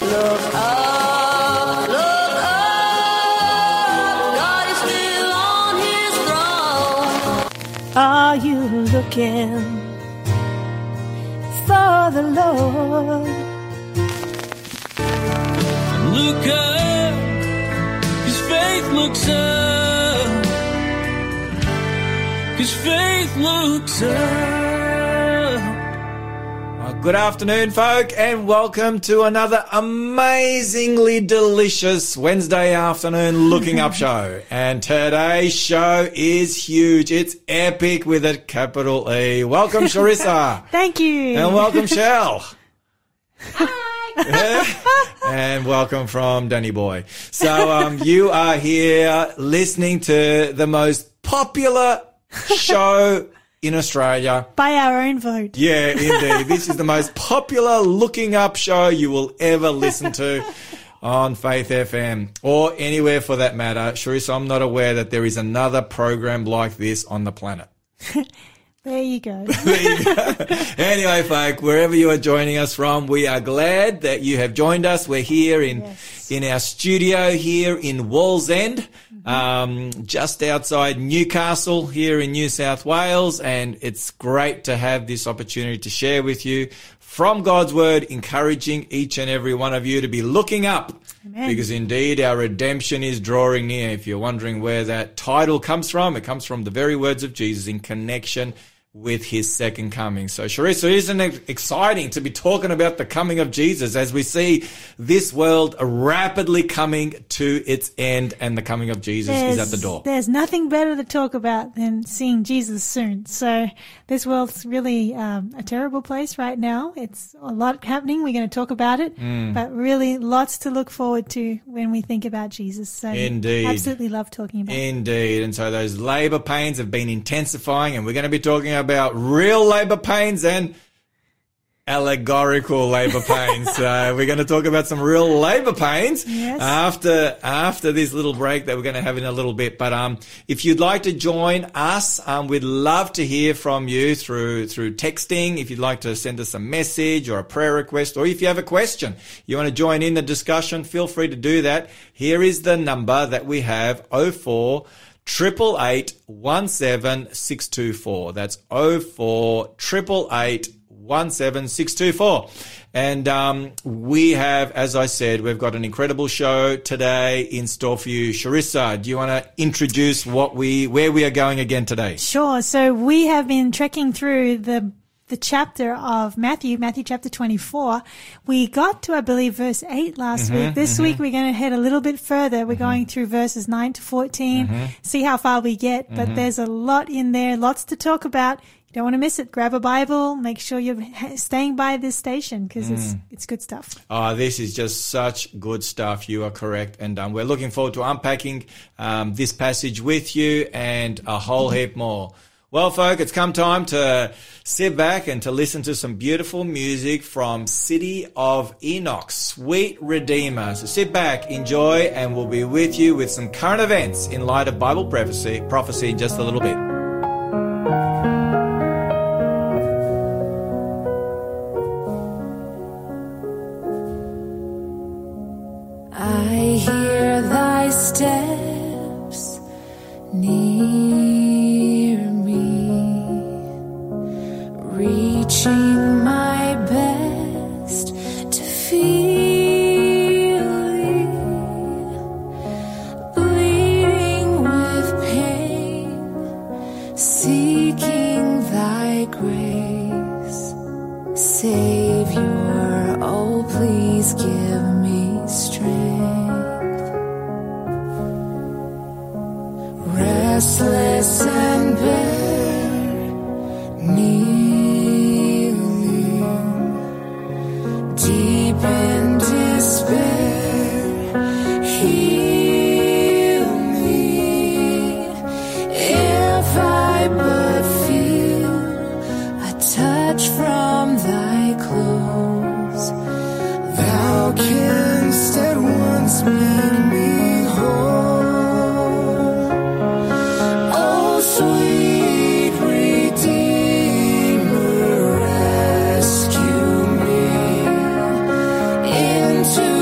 Look up, look up, God is still on his throne. Are you looking for the Lord? Look up, cause faith looks up, cause faith looks up. Good afternoon, folk, and welcome to another amazingly delicious Wednesday afternoon Looking Up show. And today's show is huge. It's epic with a capital E. Welcome, Charissa. Thank you. And welcome, Shell. Hi. And welcome from Danny Boy. So you are here listening to the most popular show in Australia. By our own vote. Yeah, indeed. This is the most popular looking up show you will ever listen to on Faith FM or anywhere for that matter. Charissa, I'm not aware that there is another program like this on the planet. There you go. Anyway, folk, wherever you are joining us from, we are glad that you have joined us. We're here in our studio here in Wallsend, just outside Newcastle here in New South Wales. And it's great to have this opportunity to share with you from God's Word, encouraging each and every one of you to be looking up. Amen. Because indeed our redemption is drawing near. If you're wondering where that title comes from, it comes from the very words of Jesus in connection with his second coming. So, Charissa, isn't it exciting to be talking about the coming of Jesus as we see this world rapidly coming to its end and the coming of Jesus is at the door? There's nothing better to talk about than seeing Jesus soon. So this world's really a terrible place right now. It's a lot happening. We're going to talk about it, but really lots to look forward to when we think about Jesus. So indeed, absolutely love talking about it. Indeed. And so those labor pains have been intensifying, and we're going to be talking about real labour pains and allegorical labour pains. We're going to talk about some real labour pains after this little break that we're going to have in a little bit. But if you'd like to join us, we'd love to hear from you through texting. If you'd like to send us a message or a prayer request, or if you have a question, you want to join in the discussion, feel free to do that. Here is the number that we have, 04 888 17624. That's 04 888 17624. And we have, as I said, we've got an incredible show today in store for you. Charissa, do you want to introduce where we are going again today? Sure. So we have been trekking through the chapter of Matthew chapter 24. We got to, I believe, verse 8 last week. This week we're going to head a little bit further. We're going through verses 9 to 14, see how far we get. But there's a lot in there, lots to talk about. You don't want to miss it. Grab a Bible. Make sure you're staying by this station because it's good stuff. Oh, this is just such good stuff. You are correct. And we're looking forward to unpacking this passage with you and a whole heap more. Well, folk, it's come time to sit back and to listen to some beautiful music from City of Enoch, Sweet Redeemer. So sit back, enjoy, and we'll be with you with some current events in light of Bible prophecy in just a little bit. I hear thy steps near. Reaching my best to feel thee, bleeding with pain, seeking thy grace. Savior, oh please give me strength. Restless and bare, kneeling, deep in despair, heal me. If I but feel a touch from thy clothes, thou canst at once make me whole. Oh, sweet to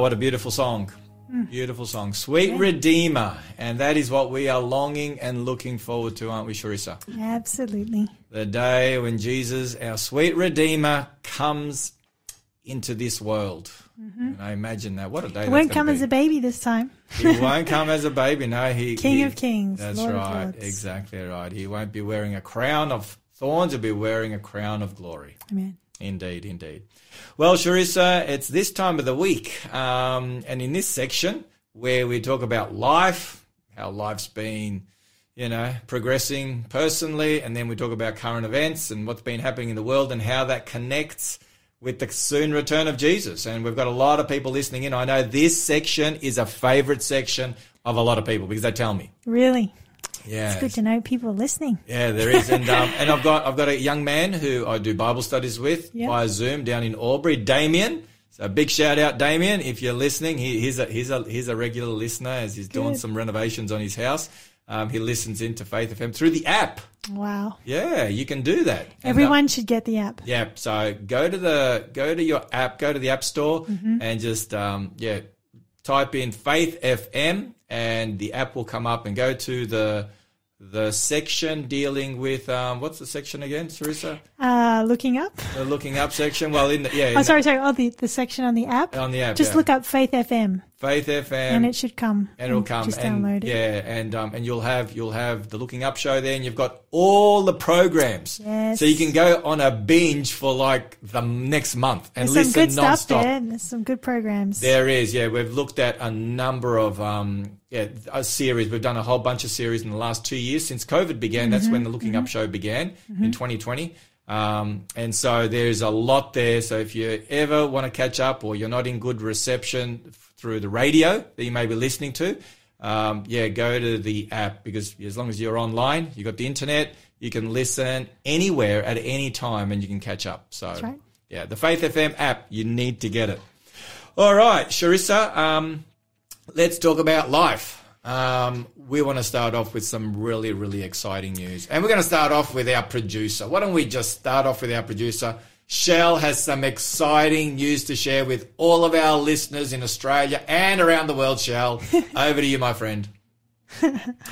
What a beautiful song. Beautiful song. Sweet Redeemer. And that is what we are longing and looking forward to, aren't we, Charissa? Absolutely. The day when Jesus, our sweet Redeemer, comes into this world. Mm-hmm. And I imagine that. What a day. He won't come as a baby this time. He won't come as a baby. No, he... King of kings. That's right. Exactly right. He won't be wearing a crown of thorns. He'll be wearing a crown of glory. Amen. Indeed, indeed. Well, Charissa, it's this time of the week, and in this section where we talk about life, how life's been, you know, progressing personally, and then we talk about current events and what's been happening in the world and how that connects with the soon return of Jesus. And we've got a lot of people listening in. I know this section is a favourite section of a lot of people because they tell me. Really? Yeah. It's good to know people are listening. Yeah, there is. And and I've got a young man who I do Bible studies with via Zoom down in Albury, Damien. So a big shout out, Damien, if you're listening. He's a regular listener as he's doing some renovations on his house. He listens into Faith FM through the app. Wow. Yeah, you can do that. Everyone should get the app. Yeah. So go to the app store and just type in Faith FM and the app will come up, and go to the section dealing with what's the section again, Charissa? Looking up. The looking up section. Well, the section on the app. On the app. Just look up Faith FM. Faith FM, and it should come. And it'll come. Just download it. Yeah, and you'll have the looking up show there, and you've got all the programs. Yes. So you can go on a binge for like the next month and listen nonstop. There's some good programs. There is. Yeah, we've looked at a number of a series. We've done a whole bunch of series in the last 2 years since COVID began. Mm-hmm. That's when the looking up show began in 2020. And so there's a lot there. So if you ever want to catch up or you're not in good reception through the radio that you may be listening to, go to the app, because as long as you're online, you've got the internet, you can listen anywhere at any time and you can catch up. So, that's right. Yeah, the Faith FM app, you need to get it. All right, Charissa, let's talk about life. We want to start off with some really, really exciting news. And we're going to start off with our producer. Why don't we just start off with our producer? Shell has some exciting news to share with all of our listeners in Australia and around the world. Shell, over to you, my friend.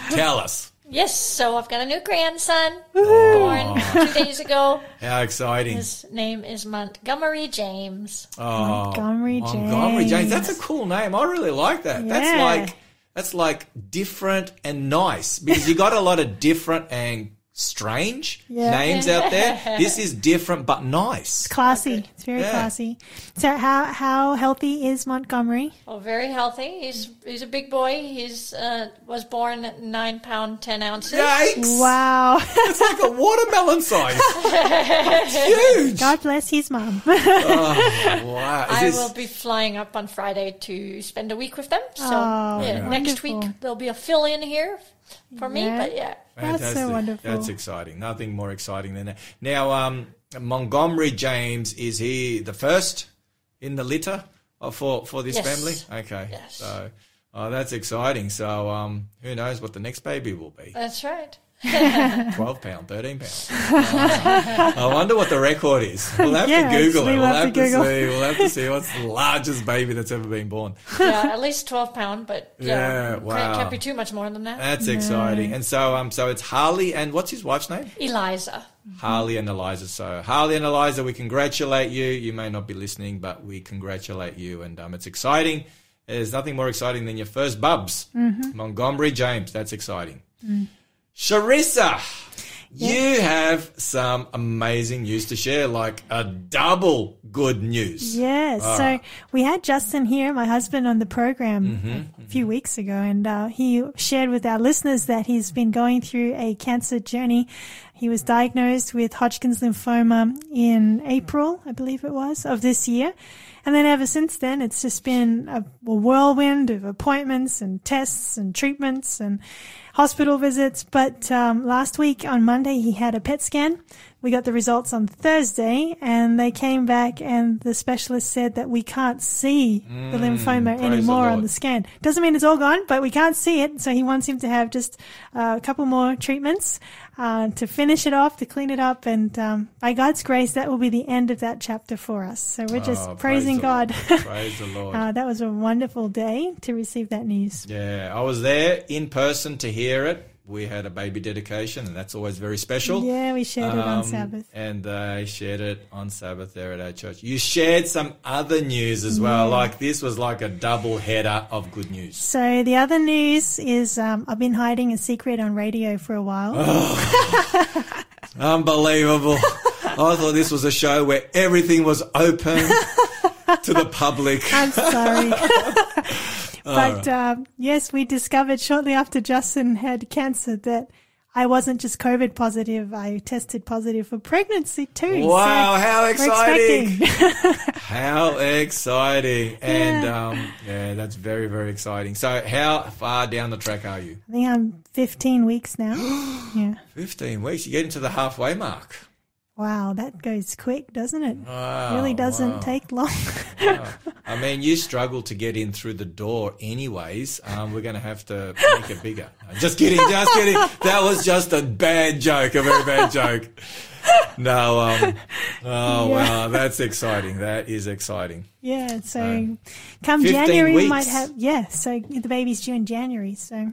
Tell us. Yes, so I've got a new grandson, born 2 days ago. How exciting. His name is Montgomery James. Montgomery James. That's a cool name. I really like that. Yeah. That's like different and nice, because you got a lot of different and strange names out there. This is different but nice. It's classy. It's very classy. So how healthy is Montgomery? Oh, very healthy. He's a big boy. He's was born at 9 pounds 10 ounces. Yikes. Wow. It's like a watermelon size. It's huge. God bless his mum. Oh, wow. I will be flying up on Friday to spend a week with them. So next week there'll be a fill in here for me, but yeah. Fantastic. That's so wonderful. That's exciting. Nothing more exciting than that. Now, Montgomery James, is he the first in the litter for this family? Okay. Yes. So that's exciting. So who knows what the next baby will be. That's right. 12 pound, 13 pound. I wonder what the record is. We'll have to Google it. We'll have to see what's the largest baby that's ever been born. Yeah, at least 12 pound, but can't be too much more than that. That's exciting. And so it's Harley and what's his wife's name? Eliza. Harley and Eliza. So Harley and Eliza, we congratulate you. You may not be listening, but we congratulate you, and it's exciting. There's nothing more exciting than your first bubs. Mm-hmm. Montgomery James. That's exciting. Mm. Charissa, you have some amazing news to share, like a double good news. Yes. So we had Justin here, my husband, on the program a few weeks ago, and he shared with our listeners that he's been going through a cancer journey. He was diagnosed with Hodgkin's lymphoma in April, I believe it was, of this year. And then ever since then, it's just been a whirlwind of appointments and tests and treatments and hospital visits. But last week on Monday, he had a PET scan. We got the results on Thursday, and they came back, and the specialist said that we can't see the lymphoma anymore on the scan. Doesn't mean it's all gone, but we can't see it. So he wants him to have just a couple more treatments to finish it off, to clean it up. And by God's grace, that will be the end of that chapter for us. So we're just praising God. Praise the Lord. That was a wonderful day to receive that news. Yeah, I was there in person to hear it. We had a baby dedication, and that's always very special. Yeah, we shared it on Sabbath. And they shared it on Sabbath there at our church. You shared some other news as well, like this was like a double header of good news. So the other news is I've been hiding a secret on radio for a while. Oh, unbelievable. I thought this was a show where everything was open to the public. I'm sorry. But, yes, we discovered shortly after Justin had cancer that I wasn't just COVID positive. I tested positive for pregnancy too. Wow, so how exciting. How exciting. And, that's very, very exciting. So how far down the track are you? I think I'm 15 weeks now. Yeah. 15 weeks. You get into the halfway mark. Wow, that goes quick, doesn't it? Wow, it really doesn't take long. Wow. I mean, you struggle to get in through the door anyways. We're going to have to make it bigger. Just kidding, just kidding. That was just a bad joke, a very bad joke. No, wow, that's exciting. That is exciting. Yeah, so come January we might have, so the baby's due in January, so.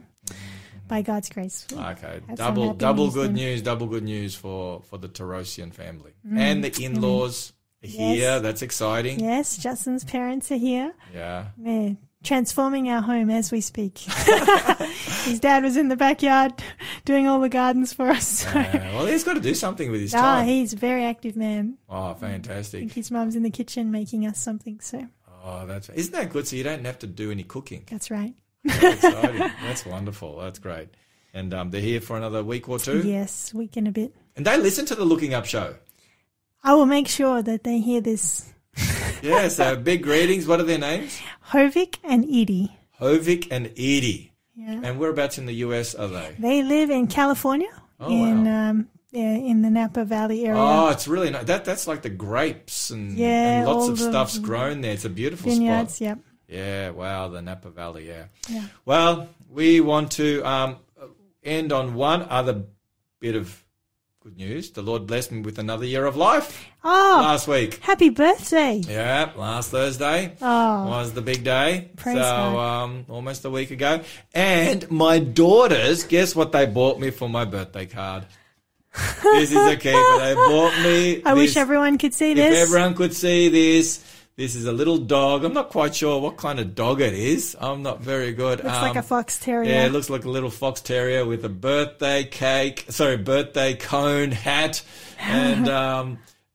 By God's grace. Okay. Double good news, double good news for the Tarosian family. And the in-laws are here. That's exciting. Yes, Justin's parents are here. Yeah. Man, transforming our home as we speak. His dad was in the backyard doing all the gardens for us. So. Well, he's got to do something with his time. He's a very active man. Oh, fantastic. I think his mum's in the kitchen making us something. So. Oh, isn't that good? So you don't have to do any cooking. That's right. That's exciting. That's wonderful. That's great. And they're here for another week or two? Yes, week and a bit. And they listen to the Looking Up show? I will make sure that they hear this. Yeah, so big greetings. What are their names? Hovik and Edie. Hovik and Edie. Yeah. And whereabouts in the U.S. are they? They live in California. Oh, in, wow. In the Napa Valley area. Oh, it's really nice. That's like the grapes and, yeah, and lots of stuff's grown there. It's a beautiful vineyards, spot. Yeah. Yeah, wow, the Napa Valley, yeah. Yeah. Well, we want to end on one other bit of good news. The Lord blessed me with another year of life last week. Happy birthday. Yeah, last Thursday was the big day. Praise God. Almost a week ago. And my daughters, guess what they bought me for my birthday card? This is a keeper. They bought me. I wish everyone could see this. If everyone could see this. This is a little dog. I'm not quite sure what kind of dog it is. I'm not very good. Looks like a fox terrier. Yeah, it looks like a little fox terrier with a birthday cone hat,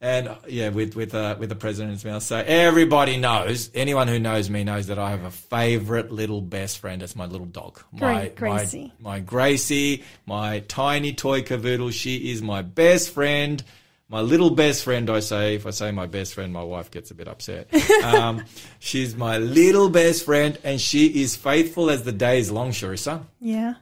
and yeah, with a present in his mouth. So everybody knows. Anyone who knows me knows that I have a favorite little best friend. It's my little dog, Gracie. My Gracie, my tiny toy cavoodle. She is my best friend. My little best friend, I say. If I say my best friend, my wife gets a bit upset. She's my little best friend, and she is faithful as the day is long, Charissa. Yeah.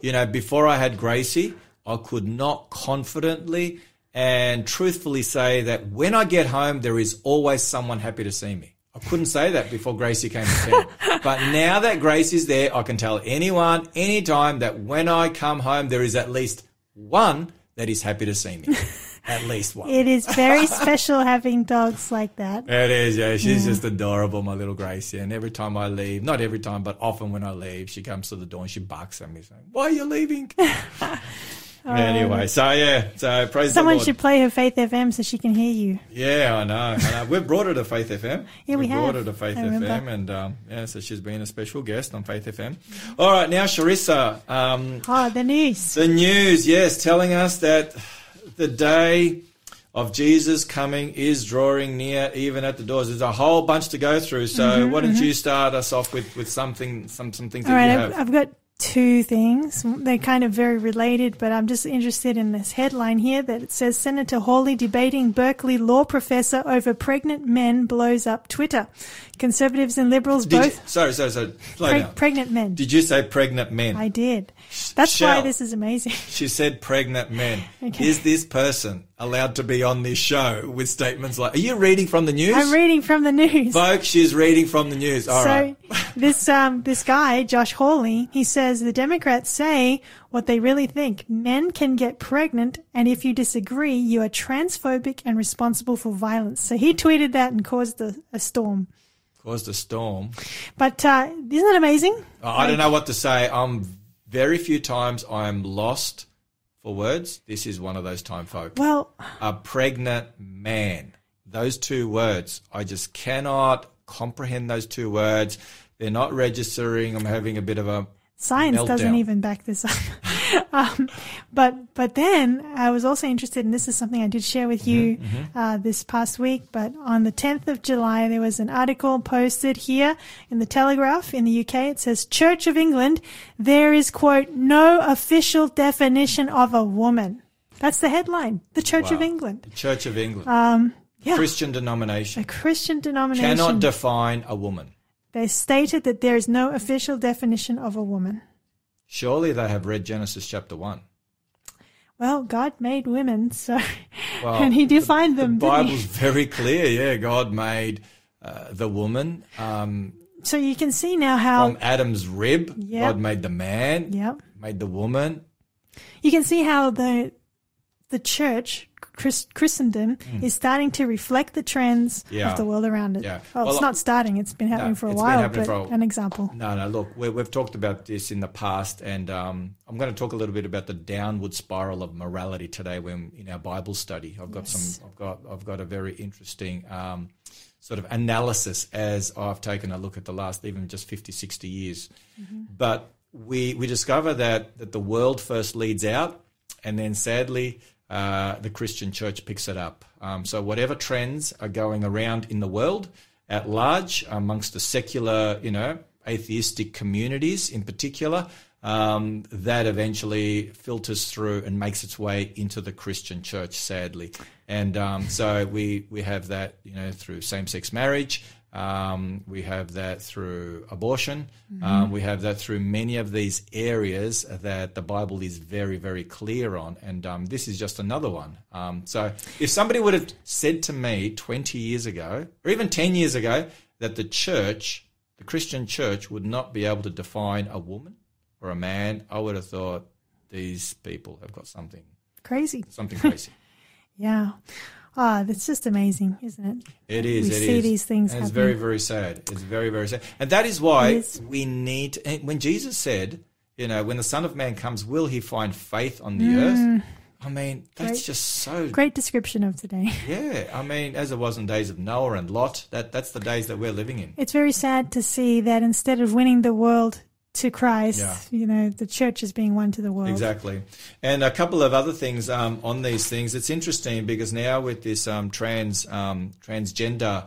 You know, before I had Gracie, I could not confidently and truthfully say that when I get home, there is always someone happy to see me. I couldn't say that before Gracie came to town. But now that Gracie's there, I can tell anyone, anytime, that when I come home, there is at least one that is happy to see me. At least one. It is very special having dogs like that. It is, yeah. She's just adorable, my little Gracie. And every time I leave, not every time, but often when I leave, she comes to the door and she barks at me saying, "Why are you leaving?" Anyway, so yeah, so praise the Lord. Someone should play her Faith FM so she can hear you. Yeah, I know. We've brought her to Faith FM. Yeah, we have. We've brought her to Faith FM, and yeah, so she's been a special guest on Faith FM. All right, now Charissa. The news. The news, yes, telling us that the day of Jesus coming is drawing near, even at the doors. There's a whole bunch to go through. So why don't you start us off with something, some things that you have? I've got two things. They're kind of very related, but I'm just interested in this headline here that it says, Senator Hawley debating Berkeley law professor over pregnant men blows up Twitter. Conservatives and liberals both. Sorry. Pregnant men. Did you say pregnant men? I did. That's why this is amazing. She said pregnant men. Okay. Is this person allowed to be on this show with statements like, are you reading from the news? I'm reading from the news. Folks, she's reading from the news. All right. This guy, Josh Hawley, he said, the Democrats say what they really think. Men can get pregnant, and if you disagree, you are transphobic and responsible for violence. So he tweeted that and caused a storm. Caused a storm. But isn't it amazing? I don't know what to say. Very few times I'm lost for words. This is one of those time, folks. Well, a pregnant man. Those two words. I just cannot comprehend those two words. They're not registering. I'm having a bit of a science meltdown. Doesn't even back this up. But then I was also interested, and this is something I did share with you this past week, but on the 10th of July there was an article posted here in the Telegraph in the UK. It says, Church of England, there is, quote, no official definition of a woman. That's the headline, the Church of England. The Church of England. Yeah. Christian denomination. A Christian denomination. Cannot define a woman. They stated that there is no official definition of a woman. Surely they have read Genesis chapter 1. Well, God made women, so and He defined them. The Bible's very clear, yeah. God made the woman. So you can see now how from Adam's rib, God made the man, made the woman. You can see how the church, Christendom, is starting to reflect the trends of the world around it. Yeah. Well, it's not starting. It's been happening for a while, but an example. No, look, we've talked about this in the past, and I'm going to talk a little bit about the downward spiral of morality today when in our Bible study. I've got I've got a very interesting sort of analysis as I've taken a look at the last even just 50, 60 years. But we discover that the world first leads out, and then sadly the Christian church picks it up. So whatever trends are going around in the world at large amongst the secular, atheistic communities in particular, that eventually filters through and makes its way into the Christian church, sadly. And so we have that, through same-sex marriage, We have that through abortion. Mm-hmm. We have that through many of these areas that the Bible is very, very clear on. And this is just another one. So if somebody would have said to me 20 years ago, or even 10 years ago, that the church, the Christian church, would not be able to define a woman or a man, I would have thought these people have got something crazy. Something crazy. Yeah. Ah, that's just amazing, isn't it? It is. We see these things happen. It's very, very sad. It's very, very sad. And that is why we need to, when Jesus said, you know, when the Son of Man comes, will he find faith on the earth? I mean, that's just so... Great description of today. Yeah. I mean, as it was in days of Noah and Lot, that's the days that we're living in. It's very sad to see that instead of winning the world to Christ, you know, the church is being won to the world. Exactly. And a couple of other things on these things. It's interesting because now with this transgender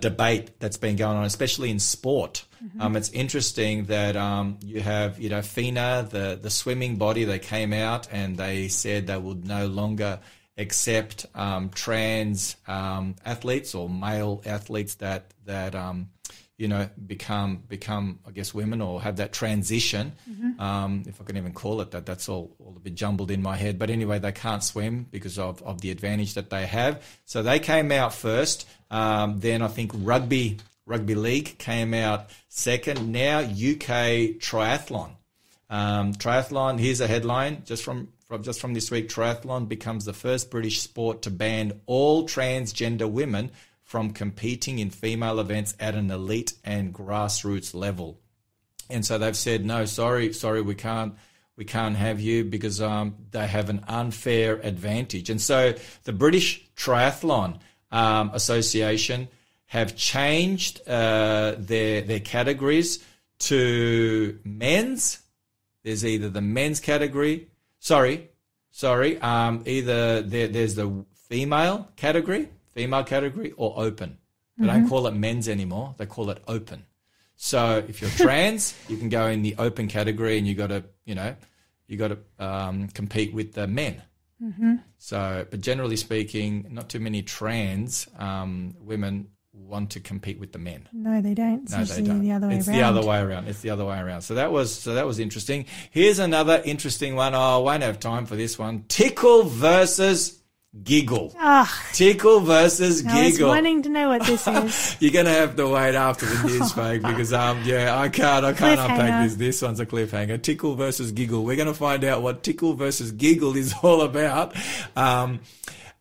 debate that's been going on, especially in sport, it's interesting that you have, you know, FINA, the swimming body, they came out and they said they would no longer accept trans athletes or male athletes that you know, become, I guess, women or have that transition. If I can even call it that, that's all a bit jumbled in my head. But anyway, they can't swim because of the advantage that they have. So they came out first. Then I think rugby league came out second. Now UK triathlon. Triathlon, here's a headline just from this week. Triathlon becomes the first British sport to ban all transgender women from competing in female events at an elite and grassroots level. And so they've said, no, sorry, we can't have you because they have an unfair advantage. And so the British Triathlon Association have changed their categories to men's. There's either the men's category, either there's the female category or open. They don't call it men's anymore. They call it open. So if you're trans, you can go in the open category and you got to compete with the men. So, but generally speaking, not too many trans women want to compete with the men. No, they don't. No, they don't. It's the other way around. So that was interesting. Here's another interesting one. Oh, I won't have time for this one. Tickle versus Giggle. Ugh. Tickle versus Giggle. I was wanting to know what this is. You're going to have to wait after the news, Fake, because, I can't unpack this. This one's a cliffhanger. Tickle versus Giggle. We're going to find out what Tickle versus Giggle is all about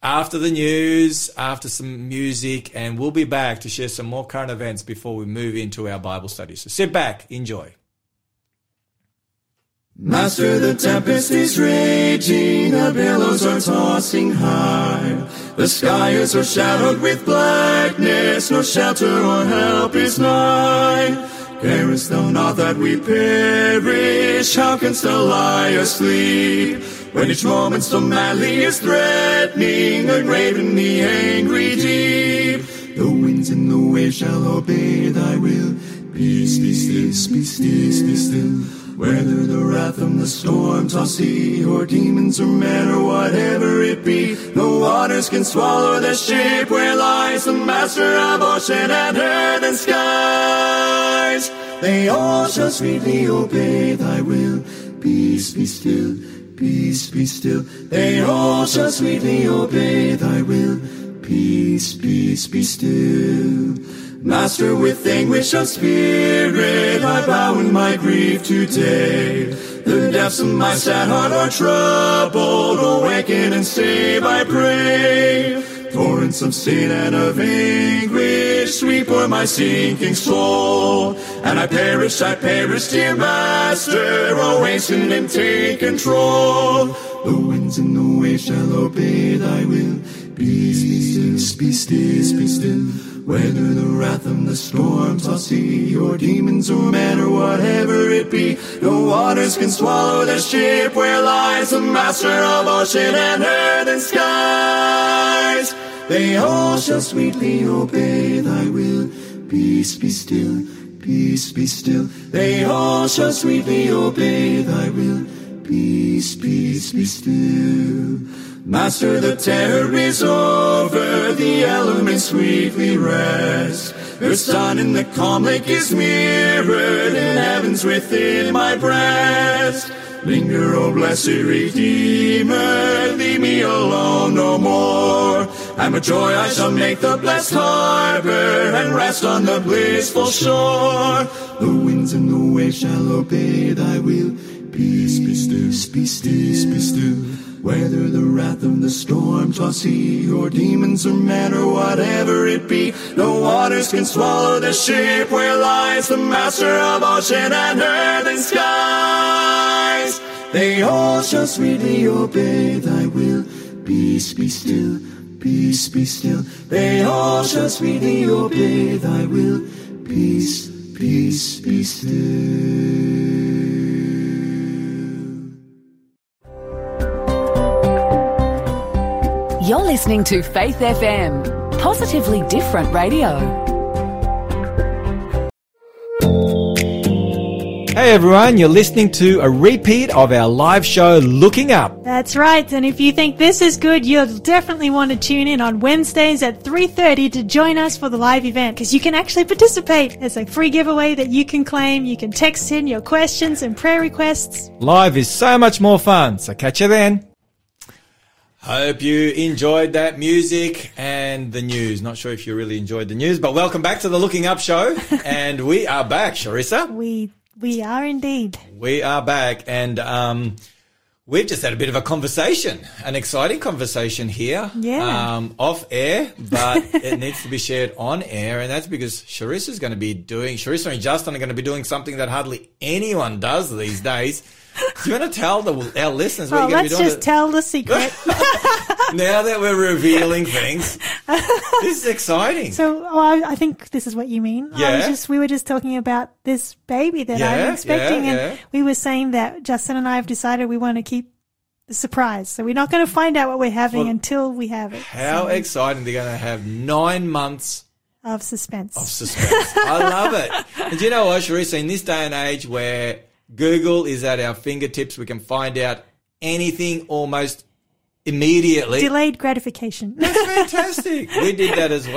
after the news, after some music, and we'll be back to share some more current events before we move into our Bible study. So sit back, enjoy. Master, the tempest is raging, the billows are tossing high. The sky is overshadowed with blackness, no shelter or help is nigh. Carest thou not that we perish? How canst thou lie asleep? When each moment so madly is threatening, a grave in the angry deep. The winds and the waves shall obey thy will. Peace, be still, be still, be still. Whether the wrath of the storm tossed sea, or demons or men or whatever it be, no waters can swallow the ship where lies the master of ocean and earth and skies. They all shall sweetly obey thy will. Peace, be still, peace, be still. They all shall sweetly obey thy will. Peace, peace, be still. Master, with anguish of spirit, I bow in my grief today. The depths of my sad heart are troubled. Awaken and save, I pray. Torrents of sin and of anguish sweep o'er my sinking soul. And I perish, dear Master. Oh, hasten and take control. The winds and the waves shall obey thy will. Be still, be still, be still. Whether the wrath of the storm tossed sea, or demons or men or whatever it be, no waters can swallow the ship where lies the master of ocean and earth and skies. They all shall sweetly obey thy will. Peace, be still, peace, be still. They all shall sweetly obey thy will. Peace, peace, be still. Master, the terror is over, the elements sweetly rest. The sun in the calm lake is mirrored in heavens within my breast. Linger, O blessed Redeemer, leave me alone no more. I'm a joy, I shall make the blessed harbor and rest on the blissful shore. The winds and the waves shall obey thy will. Peace, be still, be still, be still. Whether the wrath of the storm toss sea, or demons or men or whatever it be, no waters can swallow the ship where lies the master of ocean and earth and skies. They all shall sweetly obey thy will. Peace, be still, peace, be still. They all shall sweetly obey thy will. Peace, peace, be still. You're listening to Faith FM, positively different radio. Hey everyone, you're listening to a repeat of our live show, Looking Up. That's right, and if you think this is good, you'll definitely want to tune in on Wednesdays at 3:30 to join us for the live event, because you can actually participate. There's a free giveaway that you can claim. You can text in your questions and prayer requests. Live is so much more fun, so catch you then. Hope you enjoyed that music and the news. Not sure if you really enjoyed the news, but welcome back to the Looking Up show. And we are back, Charissa. We are indeed. We are back, and we've just had a bit of a conversation, an exciting conversation here, off air, but it needs to be shared on air, and that's because Charissa and Justin are going to be doing something that hardly anyone does these days. Do you want to tell our listeners what you're going to be doing? Let's just tell the secret. Now that we're revealing things, this is exciting. So I think this is what you mean. Yeah. We were just talking about this baby that I'm expecting, and we were saying that Justin and I have decided we want to keep the surprise. So we're not going to find out what we're having until we have it. How exciting. They're going to have 9 months of suspense. I love it. And you know what, Charissa, in this day and age where Google is at our fingertips, we can find out anything almost immediately. Delayed gratification. That's fantastic. We did that as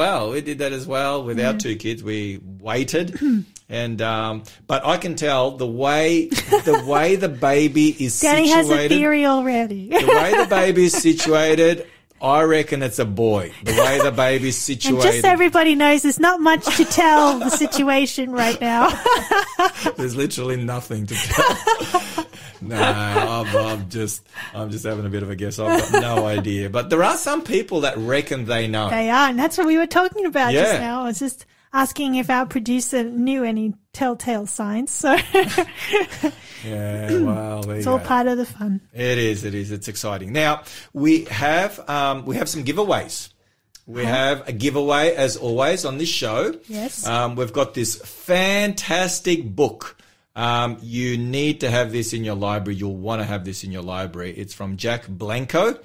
well with our 2 kids. We waited, and but I can tell the way the baby is Danny situated. Danny has a theory already. The way the baby is situated, I reckon it's a boy, the way the baby's situated. And just so everybody knows, there's not much to tell the situation right now. There's literally nothing to tell. No, I'm just having a bit of a guess. I've got no idea. But there are some people that reckon they know. They are, and that's what we were talking about just now. I was just asking if our producer knew any telltale signs. So it's all part of the fun. It is. It's exciting. Now we have some giveaways. We have a giveaway as always on this show. Yes. We've got this fantastic book. You need to have this in your library. You'll want to have this in your library. It's from Jack Blanco,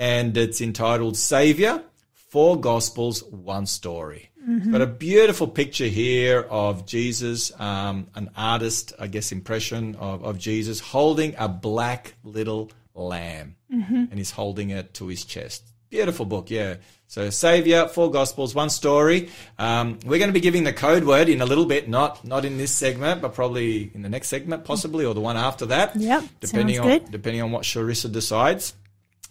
and it's entitled Savior, 4 Gospels, 1 Story. Mm-hmm. Got a beautiful picture here of Jesus, an artist, I guess, impression of Jesus holding a black little lamb, and he's holding it to his chest. Beautiful book, yeah. So Savior, 4 Gospels, 1 Story. We're going to be giving the code word in a little bit, not in this segment, but probably in the next segment possibly, or the one after that, depending on what Charissa decides.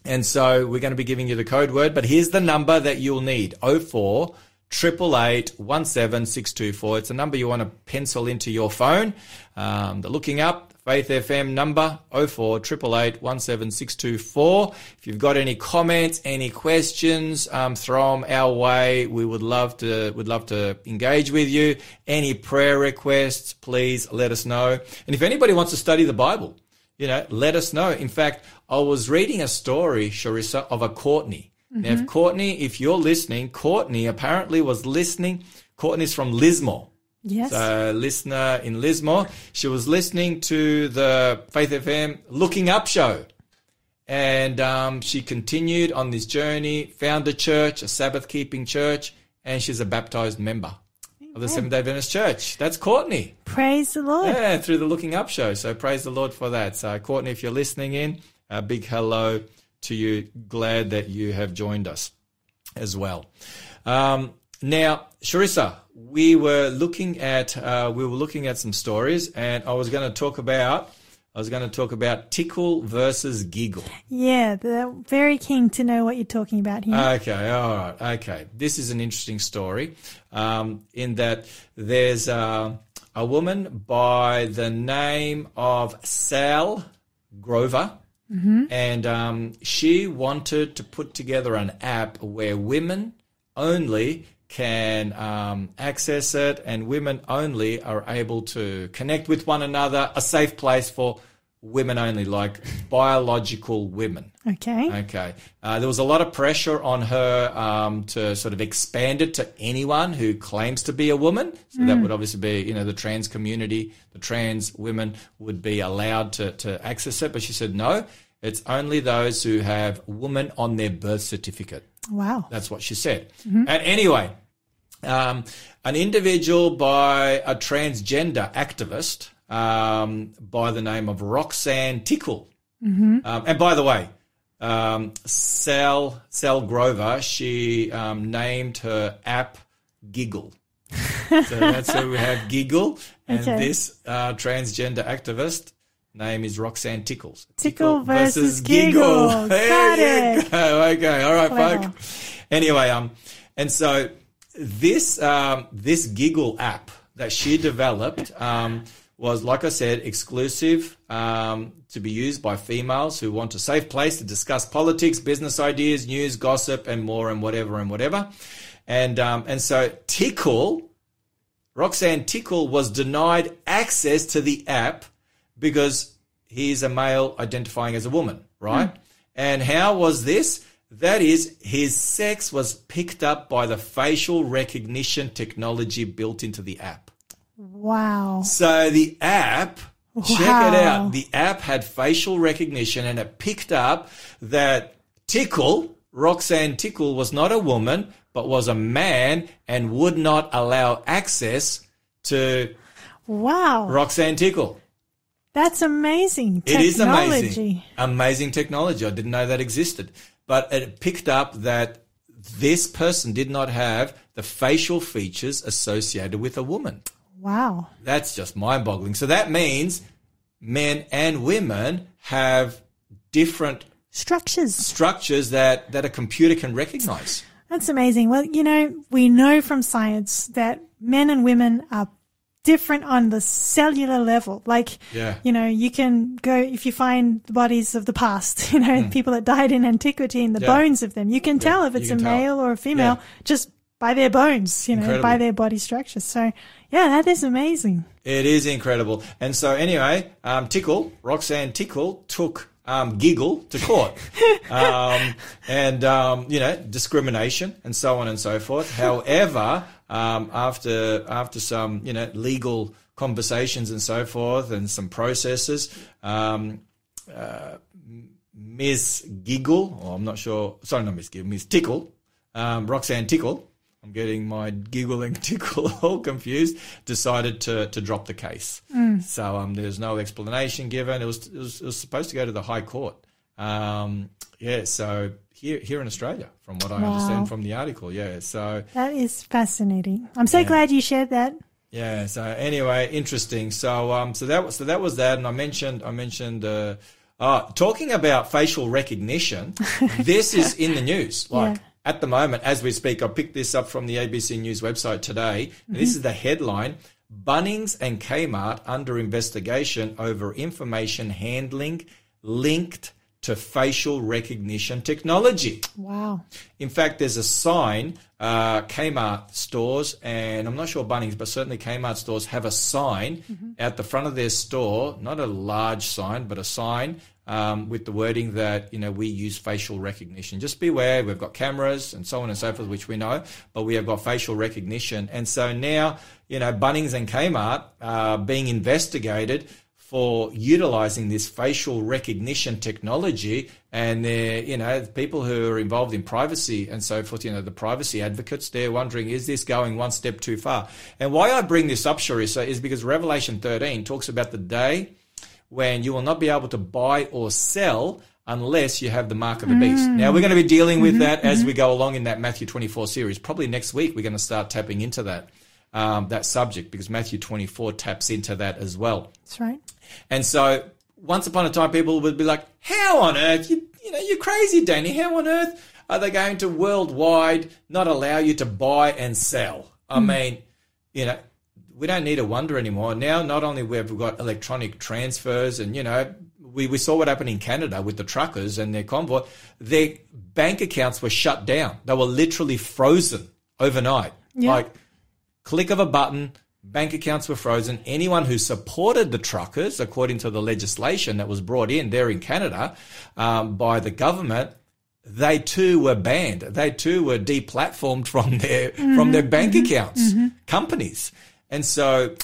And so we're going to be giving you the code word, but here's the number that you'll need, 0488817624. It's a number you want to pencil into your phone. The Looking Up Faith FM number, 0488817624. If you've got any comments, any questions, throw them our way. We would love to engage with you. Any prayer requests, please let us know. And if anybody wants to study the Bible, let us know. In fact, I was reading a story, Charissa, of a Courtney. Now, if you're listening, Courtney apparently was listening. Courtney's from Lismore. Yes. So, listener in Lismore. She was listening to the Faith FM Looking Up show. And she continued on this journey, found a church, a Sabbath-keeping church, and she's a baptized member of the Seventh-day Adventist Church. That's Courtney. Praise the Lord. Yeah, through the Looking Up show. So, praise the Lord for that. So, Courtney, if you're listening in, a big hello to you. Glad that you have joined us as well. Now, Charissa, we were looking at some stories, and I was going to talk about tickle versus giggle. Yeah, they're very keen to know what you're talking about here. Okay, all right, okay. This is an interesting story in that there's a woman by the name of Sal Grover, mm-hmm. and she wanted to put together an app where women only can access it, and women only are able to connect with one another, a safe place for women only, like biological women. Okay. There was a lot of pressure on her to sort of expand it to anyone who claims to be a woman. So that would obviously be, the trans community, the trans women would be allowed to access it. But she said, no, it's only those who have woman on their birth certificate. Wow. That's what she said. Mm-hmm. And anyway, an individual by a transgender activist by the name of Roxanne Tickle. Mm-hmm. And by the way, Sal Grover, she named her app Giggle. So that's who we have, Giggle. And this transgender activist name is Roxanne Tickles. Tickle versus Giggle. There you go. Okay. All right, folks. Anyway, and so this Giggle app that she developed was, like I said, exclusive to be used by females who want a safe place to discuss politics, business ideas, news, gossip, and more, and whatever. And so Roxanne Tickle was denied access to the app because he's a male identifying as a woman, right? Mm. And how was this? That is, his sex was picked up by the facial recognition technology built into the app. Wow. So the app, check it out, the app had facial recognition, and it picked up that Roxanne Tickle, was not a woman but was a man, and would not allow access to Roxanne Tickle. That's amazing technology. It is amazing. Amazing technology. I didn't know that existed. But it picked up that this person did not have the facial features associated with a woman. Wow. That's just mind-boggling. So that means men and women have different structures that a computer can recognize. That's amazing. Well, we know from science that men and women are different on the cellular level. You can go, if you find the bodies of the past, people that died in antiquity and the bones of them, you can tell if it's a male or a female just by their bones, incredible. By their body structure. So, that is amazing. It is incredible. And so anyway, Roxanne Tickle took Giggle to court, and, discrimination and so on and so forth. However, after some, legal conversations and so forth and some processes, Ms. Giggle, or I'm not sure, sorry, not Ms. Giggle, Ms. Tickle, Roxanne Tickle, I'm getting my Giggle and Tickle all confused, decided to drop the case. Mm. So there's no explanation given. It was supposed to go to the High Court. So here in Australia, from what I understand from the article. Yeah, so that is fascinating. I'm so glad you shared that. Yeah, so anyway, interesting. So that was that, and I mentioned talking about facial recognition. This is in the news, at the moment, as we speak. I picked this up from the ABC News website today. Mm-hmm. This is the headline: Bunnings and Kmart under investigation over information handling linked to facial recognition technology. Wow. In fact, there's a sign, Kmart stores, and I'm not sure Bunnings, but certainly Kmart stores have a sign at the front of their store, not a large sign, but a sign, with the wording that, we use facial recognition. Just beware, we've got cameras and so on and so forth, which we know, but we have got facial recognition. And so now, Bunnings and Kmart are being investigated for utilizing this facial recognition technology, and they're, people who are involved in privacy and so forth, the privacy advocates, they're wondering, is this going one step too far? And why I bring this up, Charissa, is because Revelation 13 talks about the day when you will not be able to buy or sell unless you have the mark of the beast. Now, we're going to be dealing with that as we go along in that Matthew 24 series. Probably next week we're going to start tapping into that. that subject, because Matthew 24 taps into that as well. That's right. And so once upon a time, people would be like, how on earth, you're crazy, Danny, how on earth are they going to worldwide not allow you to buy and sell? I mean, we don't need to wonder anymore. Now, not only have we got electronic transfers and, we saw what happened in Canada with the truckers and their convoy. Their bank accounts were shut down. They were literally frozen overnight. Yeah. Like, click of a button, bank accounts were frozen. Anyone who supported the truckers, according to the legislation that was brought in there in Canada by the government, they too were banned. They too were deplatformed from their bank accounts, companies. And so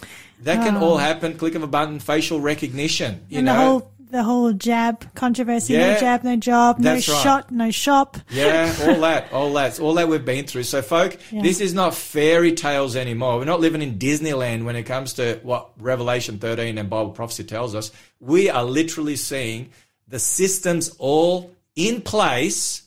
that can all happen, click of a button, facial recognition. The whole jab controversy, no jab, no job, that's no shot, no shop. Yeah, all that we've been through. So, folk, this is not fairy tales anymore. We're not living in Disneyland when it comes to what Revelation 13 and Bible prophecy tells us. We are literally seeing the systems all in place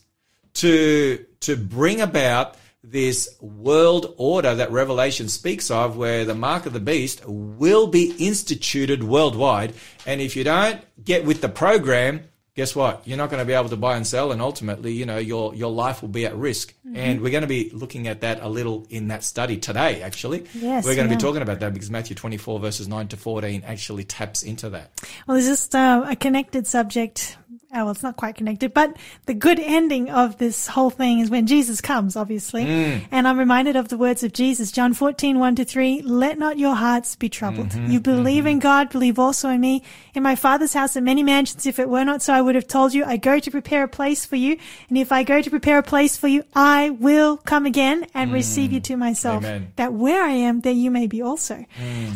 to bring about this world order that Revelation speaks of, where the mark of the beast will be instituted worldwide. And if you don't get with the program, guess what? You're not going to be able to buy and sell, and ultimately, your life will be at risk. And we're going to be looking at that a little in that study today, actually. Yes, we're going to be talking about that, because Matthew 24 verses 9 to 14 actually taps into that. Well, there's just a connected subject. Oh, well, it's not quite connected, but the good ending of this whole thing is when Jesus comes, obviously. And I'm reminded of the words of Jesus, John 14, 1-3, let not your hearts be troubled. You believe in God, believe also in me. In my Father's house are many mansions. If it were not so, I would have told you, I go to prepare a place for you. And if I go to prepare a place for you, I will come again and receive you to myself. Amen. That where I am, there you may be also.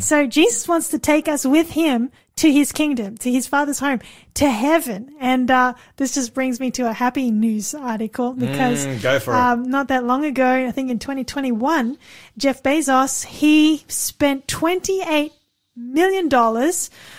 So Jesus wants to take us with him to his kingdom, to his Father's home, to heaven. And this just brings me to a happy news article, because not that long ago, I think in 2021, Jeff Bezos, he spent $28 million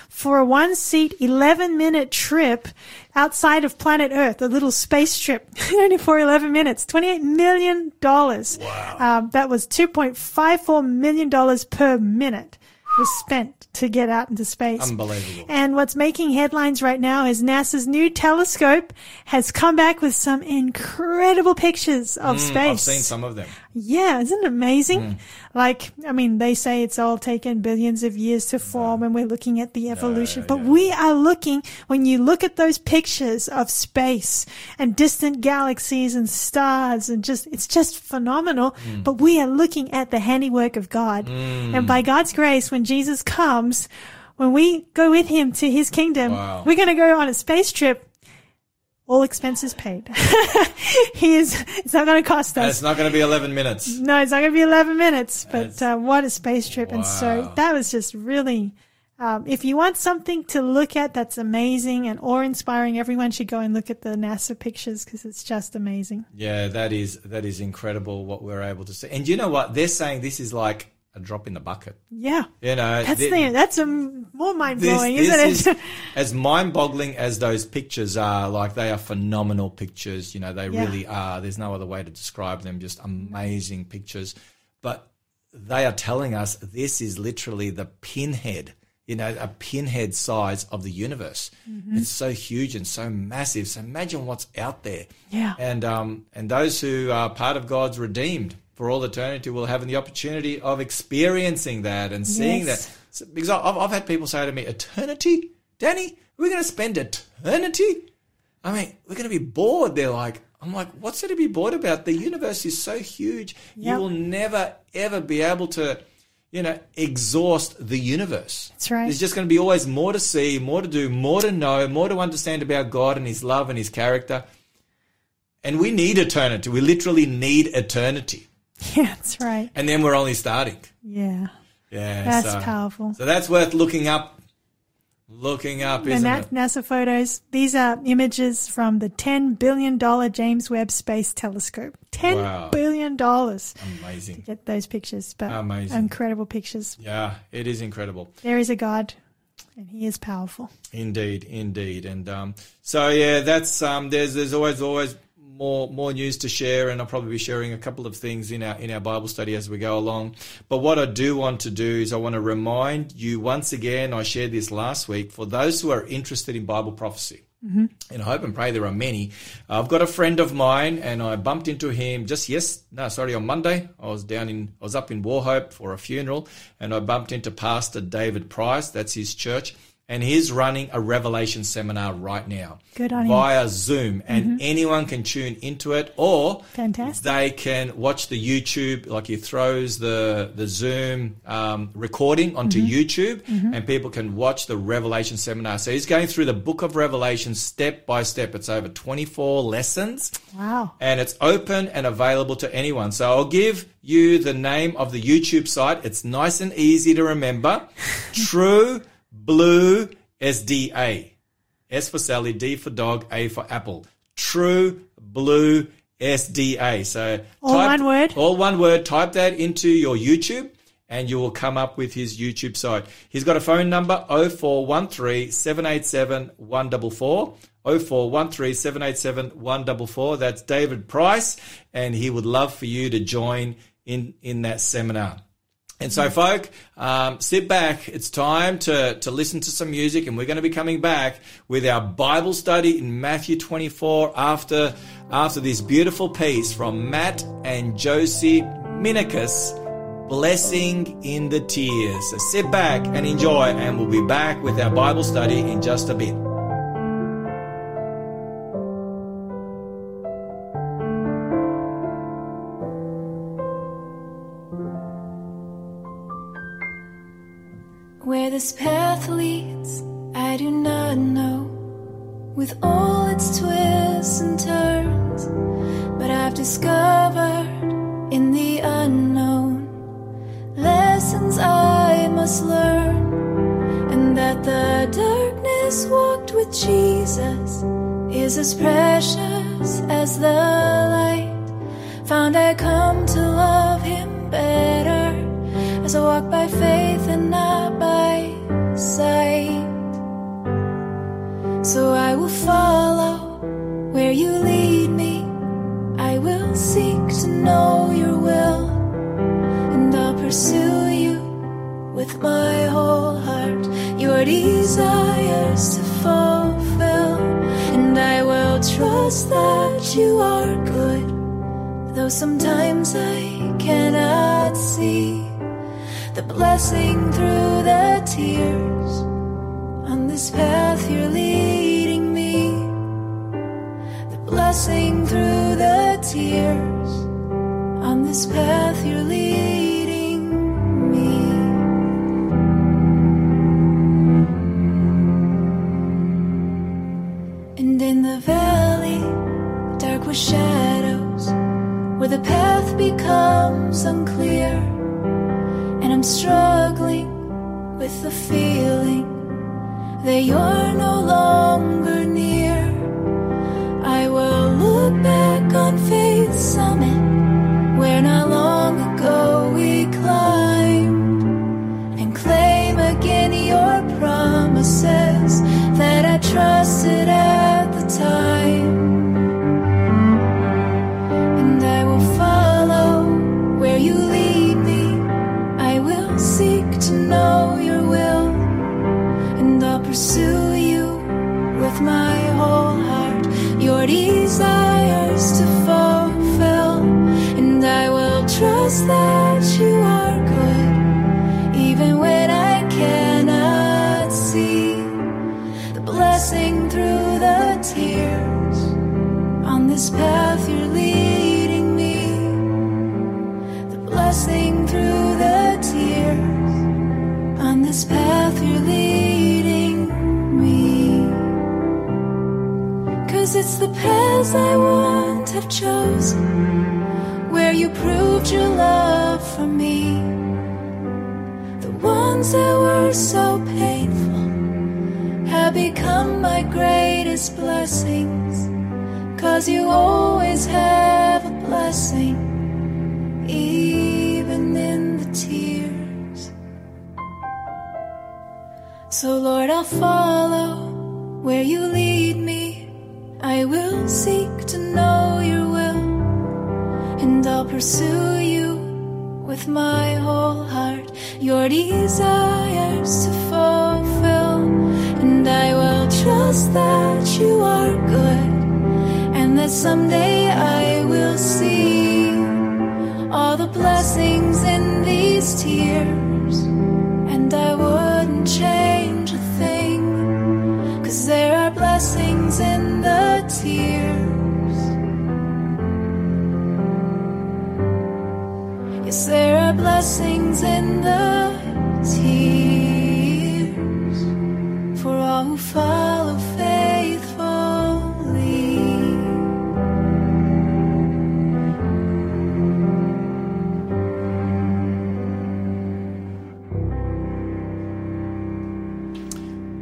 for a one-seat, 11-minute trip outside of planet Earth, a little space trip, only for 11 minutes, $28 million. Wow. That was $2.54 million per minute was spent to get out into space. Unbelievable. And what's making headlines right now is NASA's new telescope has come back with some incredible pictures of space. I've seen some of them. Yeah, isn't it amazing? Like, I mean, they say it's all taken billions of years to form, and we're looking at the evolution. But we are looking, when you look at those pictures of space and distant galaxies and stars, and just, it's just phenomenal. But we are looking at the handiwork of God. And by God's grace, when Jesus comes, when we go with him to his kingdom, we're going to go on a space trip. All expenses paid. It's not going to cost us. And it's not going to be 11 minutes. No, it's not going to be 11 minutes, but what a space trip. Wow. And so that was just really, if you want something to look at that's amazing and awe-inspiring, everyone should go and look at the NASA pictures, because it's just amazing. Yeah, that is incredible what we're able to see. And you know what? They're saying this is like a drop in the bucket. Yeah. That's more mind-blowing, isn't it? As mind-boggling as those pictures are, like, they are phenomenal pictures. They really are. There's no other way to describe them, just amazing pictures. But they are telling us this is literally the pinhead, a pinhead size of the universe. It's so huge and so massive. So imagine what's out there. Yeah. And those who are part of God's redeemed, for all eternity, we'll have the opportunity of experiencing that and seeing that. Because I've had people say to me, eternity? Danny, we're going to spend eternity? I mean, we're going to be bored. I'm like, what's there to be bored about? The universe is so huge. Yep. You will never, ever be able to, exhaust the universe. That's right. There's just going to be always more to see, more to do, more to know, more to understand about God and his love and his character. And we need eternity. We literally need eternity. Yeah, that's right. And then we're only starting. Yeah. That's powerful. So that's worth looking up, isn't it? The NASA photos, these are images from the $10 billion James Webb Space Telescope. $10 billion. Amazing. To get those pictures. But amazing. Incredible pictures. Yeah, it is incredible. There is a God. And he is powerful. Indeed. And so, yeah, that's there's always more news to share, and I'll probably be sharing a couple of things in our Bible study as we go along. But what I do want to do is I want to remind you once again, I shared this last week, for those who are interested in Bible prophecy. Mm-hmm. And I hope and pray there are many. I've got a friend of mine, and I bumped into him on Monday. I was up in Warhope for a funeral, and I bumped into Pastor David Price. That's his church. And he's running a Revelation seminar right now via Zoom, and anyone can tune into it, or they can watch the YouTube. Like he throws the Zoom recording onto YouTube, and people can watch the Revelation seminar. So he's going through the book of Revelation step by step. It's over 24 lessons. Wow! And it's open and available to anyone. So I'll give you the name of the YouTube site. It's nice and easy to remember. True Blue SDA. S for Sally, D for dog, A for apple. True Blue SDA. So all one word. Type that into your YouTube, and you will come up with his YouTube site. He's got a phone number, 0413 787 144. 0413 787 144. That's David Price, and he would love for you to join in that seminar. And so, folk, sit back. It's time to listen to some music, and we're going to be coming back with our Bible study in Matthew 24 after this beautiful piece from Matt and Josie Minicus, Blessing in the Tears. So sit back and enjoy, and we'll be back with our Bible study in just a bit. Where this path leads, I do not know, with all its twists and turns. But I've discovered in the unknown lessons I must learn, and that the darkness walked with Jesus is as precious as the light. Found I come to love him better as I walk by faith and not by sight. So I will follow where you lead me. I will seek to know your will, and I'll pursue you with my whole heart, your desires to fulfill. And I will trust that you are good, though sometimes I cannot see the blessing through the tears. On this path you're leading me, the blessing through the tears. On this path you're leading me. And in the valley, dark with shadows, where the path becomes unclear, and I'm struggling with the feeling that you're no longer near. I will look back on Faith's Summit, where not long ago we climbed, and claim again your promises that I trusted at the time. Pursue you with my whole heart, your desires to fulfill, and I will trust that you are good, even when I cannot see the blessing through the tears. On this path you're leading me, the blessing through the tears. On this path you're leading. Cause it's the paths I wouldn't have chosen, where you proved your love for me, the ones that were so painful have become my greatest blessings. Cause you always have a blessing, even in the tears. So Lord, I'll follow where you lead me. I will seek to know your will, and I'll pursue you with my whole heart. Your desires to fulfill, and I will trust that you are good, and that someday I will see all the blessings in these tears, and I wouldn't change a thing, 'cause there are blessings in the tears. Yes, there are blessings in the tears for all who follow faithfully.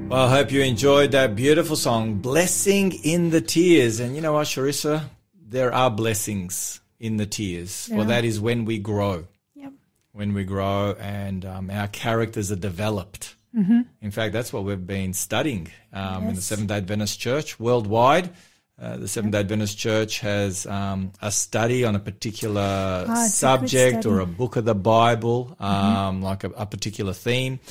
Well, I hope you enjoyed that beautiful song, Blessing in the Tears. And you know what, Charissa? There are blessings in the tears. Yeah. Well, that is when we grow. When we grow and our characters are developed. Mm-hmm. In fact, that's what we've been studying in the Seventh-day Adventist Church worldwide. The Seventh-day Adventist Church has a study on a particular subject or a book of the Bible, like a particular theme.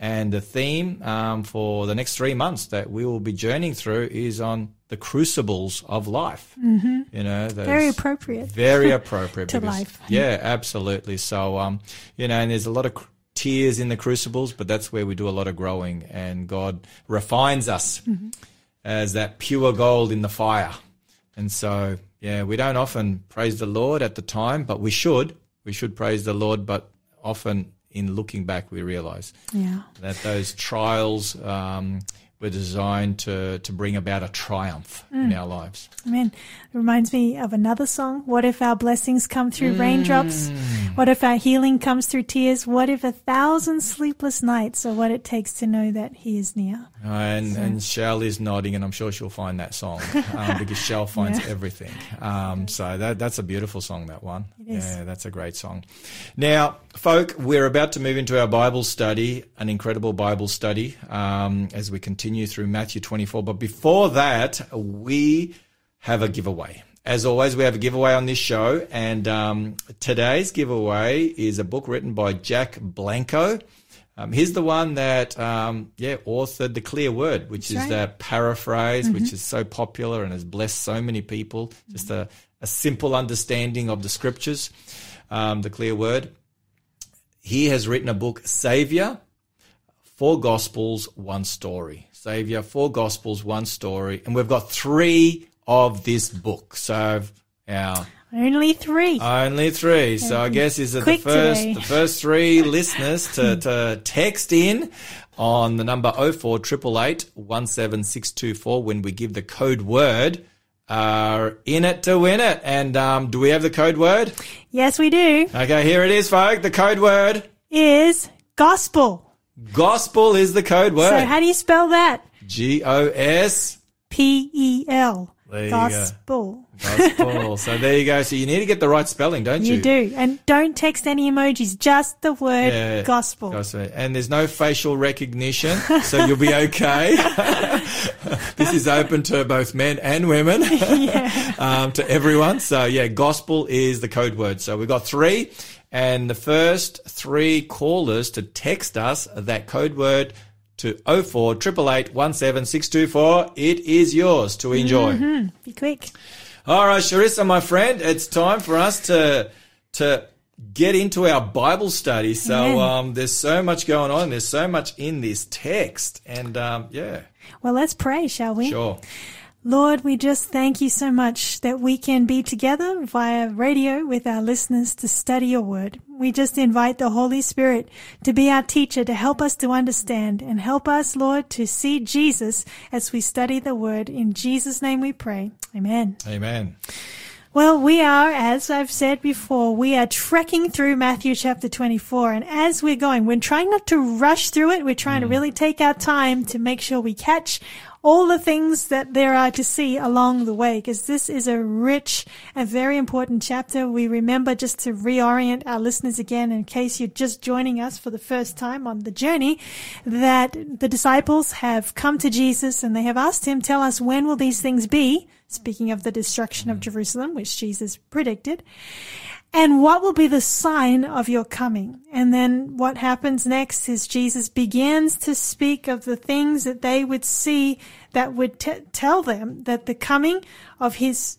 And the theme for the next 3 months that we will be journeying through is on the crucibles of life. Mm-hmm. You know, very appropriate. Very appropriate. To life. Yeah, absolutely. So, you know, and there's a lot of tears in the crucibles, but that's where we do a lot of growing, and God refines us as that pure gold in the fire. And so, yeah, we don't often praise the Lord at the time, but we should. We should praise the Lord, but often in looking back, we realize that those trials were designed to bring about a triumph in our lives. Amen. It reminds me of another song. What if our blessings come through raindrops? What if our healing comes through tears? What if 1,000 sleepless nights are what it takes to know that He is near? And Shell is nodding, and I'm sure she'll find that song because Shell finds everything. So that's a beautiful song, that one. It is. Yeah, that's a great song. Now, folk, we're about to move into our Bible study, an incredible Bible study as we continue through Matthew 24. But before that, we have a giveaway. As always, we have a giveaway on this show, and today's giveaway is a book written by Jack Blanco. He's the one that, authored The Clear Word, which is that paraphrase, which is so popular and has blessed so many people, just a simple understanding of the Scriptures, The Clear Word. He has written a book, Savior, Four Gospels, One Story. Savior, Four Gospels, One Story, and we've got 3 of this book. So only three. Okay. So I guess is the first 3 listeners to text in on the number 0488817624 when we give the code word are in it to win it. And do we have the code word? Yes, we do. Okay, here it is, folk. The code word is gospel. Gospel is the code word. So how do you spell that? GOSPEL. Gospel. Gospel. So there you go. So you need to get the right spelling, don't you? You do. And don't text any emojis, just the word gospel. Gospel. And there's no facial recognition, so you'll be okay. This is open to both men and women, to everyone. So, gospel is the code word. So we've got 3, and the first 3 callers to text us that code word to 0488817624. It is yours to enjoy. Mm-hmm. Be quick. All right, Charissa, my friend, it's time for us to get into our Bible study. So there's so much going on. There's so much in this text. And, well, let's pray, shall we? Sure. Lord, we just thank you so much that we can be together via radio with our listeners to study your word. We just invite the Holy Spirit to be our teacher, to help us to understand and help us, Lord, to see Jesus as we study the word. In Jesus' name we pray. Amen. Amen. Well, we are, as I've said before, we are trekking through Matthew chapter 24. And as we're going, we're trying not to rush through it. We're trying to really take our time to make sure we catch all the things that there are to see along the way, because this is a rich and very important chapter. We remember just to reorient our listeners again, in case you're just joining us for the first time on the journey, that the disciples have come to Jesus and they have asked him, tell us, when will these things be? speaking of the destruction of Jerusalem, which Jesus predicted. And what will be the sign of your coming? And then what happens next is Jesus begins to speak of the things that they would see that would tell them that the coming of his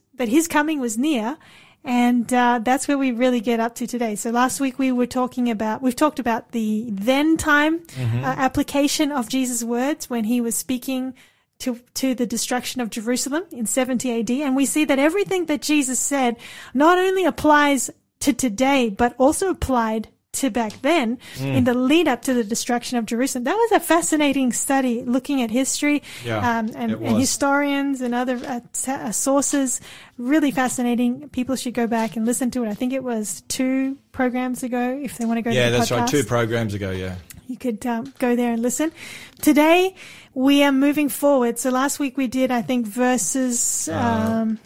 coming was near. And that's where we really get up to today. So last week we've talked about the then time application of Jesus' words when he was speaking to the destruction of Jerusalem in 70 AD. And we see that everything that Jesus said not only applies to today, but also applied to back then in the lead up to the destruction of Jerusalem. That was a fascinating study looking at history and historians and other sources. Really fascinating. People should go back and listen to it. I think it was 2 programs ago if they want to go to the podcast. Yeah, that's right. 2 programs ago, yeah. You could go there and listen. Today, we are moving forward. So last week we did, I think, verses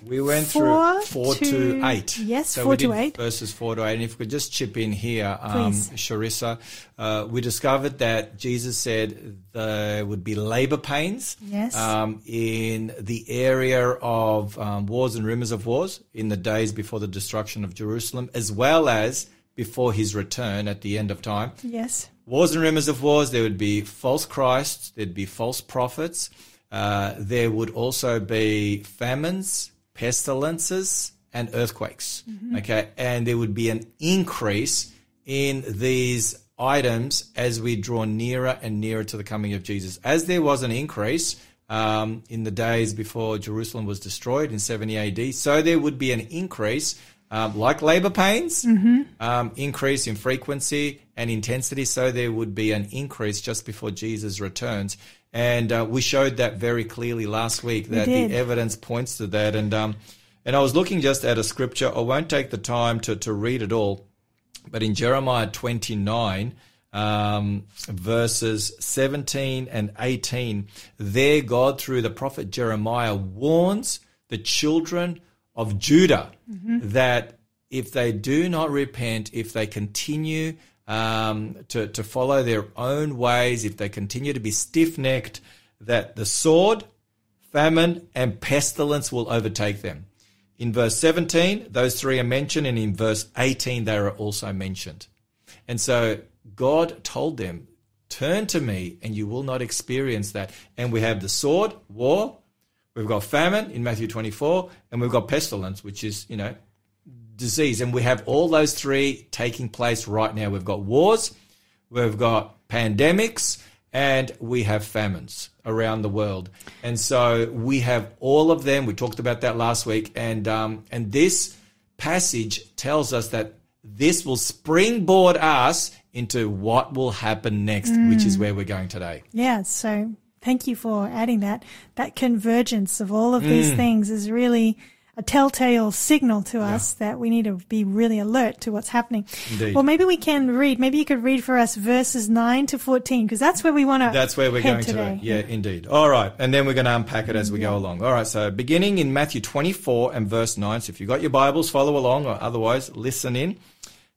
we went through 4 to 8. Yes, so 4 to 8. Verses 4 to 8. And if we could just chip in here, Charissa, we discovered that Jesus said there would be labor pains in the area of wars and rumors of wars in the days before the destruction of Jerusalem, as well as before his return at the end of time. Yes. Wars and rumors of wars, there would be false Christs, there'd be false prophets. There would also be famines, pestilences, and earthquakes. Okay, and there would be an increase in these items as we draw nearer and nearer to the coming of Jesus. As there was an increase in the days before Jerusalem was destroyed in 70 AD, so there would be an increase like labor pains, increase in frequency and intensity. So there would be an increase just before Jesus returns. And we showed that very clearly last week, that the evidence points to that. And I was looking just at a scripture. I won't take the time to read it all, but in Jeremiah 29, verses 17 and 18, there God, through the prophet Jeremiah, warns the children of Judah that if they do not repent, if they continue to follow their own ways, if they continue to be stiff-necked, that the sword, famine, and pestilence will overtake them. In verse 17, those 3 are mentioned, and in verse 18, they are also mentioned. And so God told them, turn to me, and you will not experience that. And we have the sword, war. We've got famine in Matthew 24, and we've got pestilence, which is, disease. And we have all those 3 taking place right now. We've got wars, we've got pandemics, and we have famines around the world. And so we have all of them. We talked about that last week. And this passage tells us that this will springboard us into what will happen next, which is where we're going today. Yeah, so thank you for adding that. That convergence of all of these things is really a telltale signal to us that we need to be really alert to what's happening. Indeed. Well, maybe we can read. Maybe you could read for us verses 9 to 14 because that's where we want to That's where we're head going today. Yeah, indeed. All right, and then we're going to unpack it as we go along. All right, so beginning in Matthew 24 and verse 9. So if you've got your Bibles, follow along or otherwise listen in.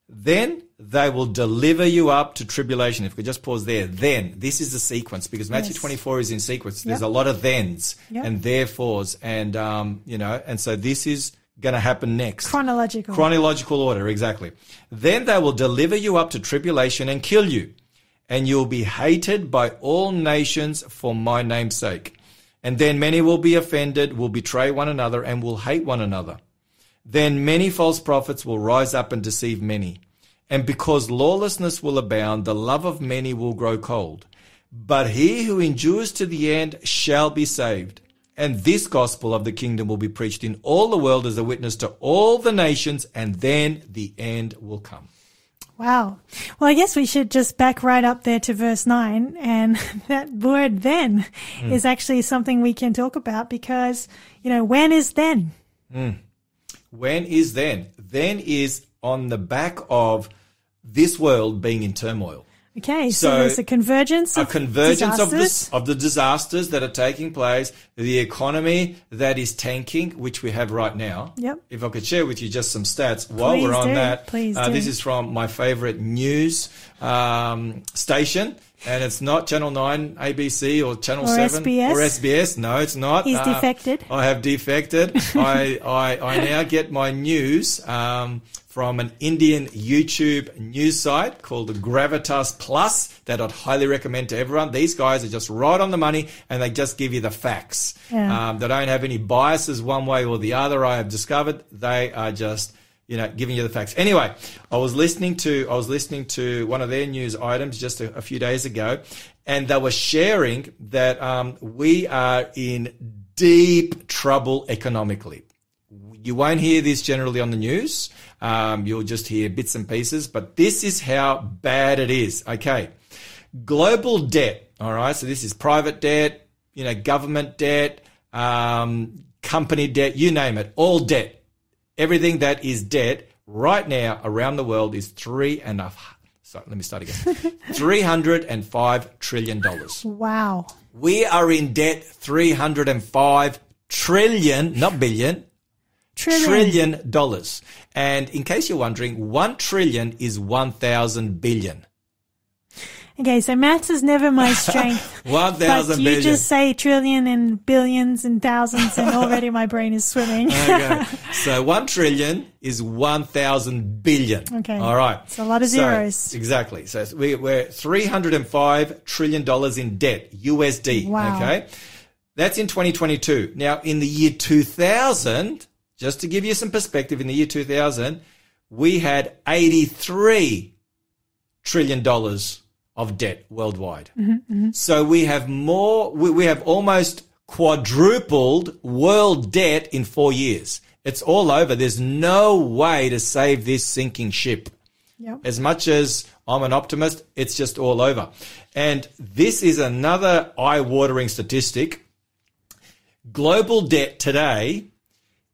Then they will deliver you up to tribulation. If we just pause there, then. This is the sequence because Matthew 24 is in sequence. There's a lot of thens and therefores and, and so this is going to happen next. Chronological order, exactly. Then they will deliver you up to tribulation and kill you, and you'll be hated by all nations for my name's sake. And then many will be offended, will betray one another, and will hate one another. Then many false prophets will rise up and deceive many. And because lawlessness will abound, the love of many will grow cold. But he who endures to the end shall be saved. And this gospel of the kingdom will be preached in all the world as a witness to all the nations, and then the end will come. Wow. Well, I guess we should just back right up there to verse 9. And that word then is actually something we can talk about because, when is then? When is then? Then is on the back of this world being in turmoil. Okay, so there's a convergence of the disasters that are taking place, the economy that is tanking, which we have right now. Yep. If I could share with you just some stats while we're on that. Please do. This is from my favorite news station. And it's not Channel 9, ABC, or Channel or 7. SBS. Or SBS. No, it's not. He's defected. I have defected. I now get my news from an Indian YouTube news site called Gravitas Plus that I'd highly recommend to everyone. These guys are just right on the money, and they just give you the facts. Yeah. They don't have any biases one way or the other, I have discovered. They are just... you know, giving you the facts. Anyway, I was listening to one of their news items just a few days ago, and they were sharing that we are in deep trouble economically. You won't hear this generally on the news. You'll just hear bits and pieces, but this is how bad it is. Okay, global debt. All right, so this is private debt, you know, government debt, company debt, you name it, all debt. Everything that is debt right now around the world is $305 trillion. Wow. We are in debt $305 trillion, not billion, trillion dollars. And in case you're wondering, 1 trillion is 1,000 billion. Okay, so maths is never my strength. 1,000 billion. You just say trillion and billions and thousands, and already my brain is swimming. Okay. So 1 trillion is 1,000 billion. Okay. All right. It's a lot of zeros. So, exactly. So we're $305 trillion in debt, USD. Wow. Okay. That's in 2022. Now, in the year 2000, just to give you some perspective, in the year 2000, we had $83 trillion of debt worldwide. Mm-hmm, mm-hmm. So we have more, we have almost quadrupled world debt in 4 years. It's all over. There's no way to save this sinking ship. Yep. As much as I'm an optimist, it's just all over. And this is another eye-watering statistic. Global debt today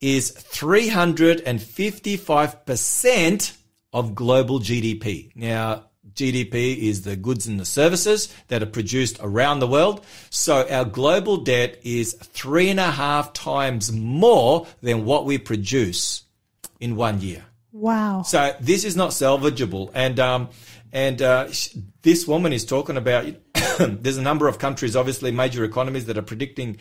is 355% of global GDP. Now, GDP is the goods and the services that are produced around the world. So our global debt is 3.5 times more than what we produce in 1 year. Wow. So this is not salvageable. And this woman is talking about there's a number of countries, obviously major economies, that are predicting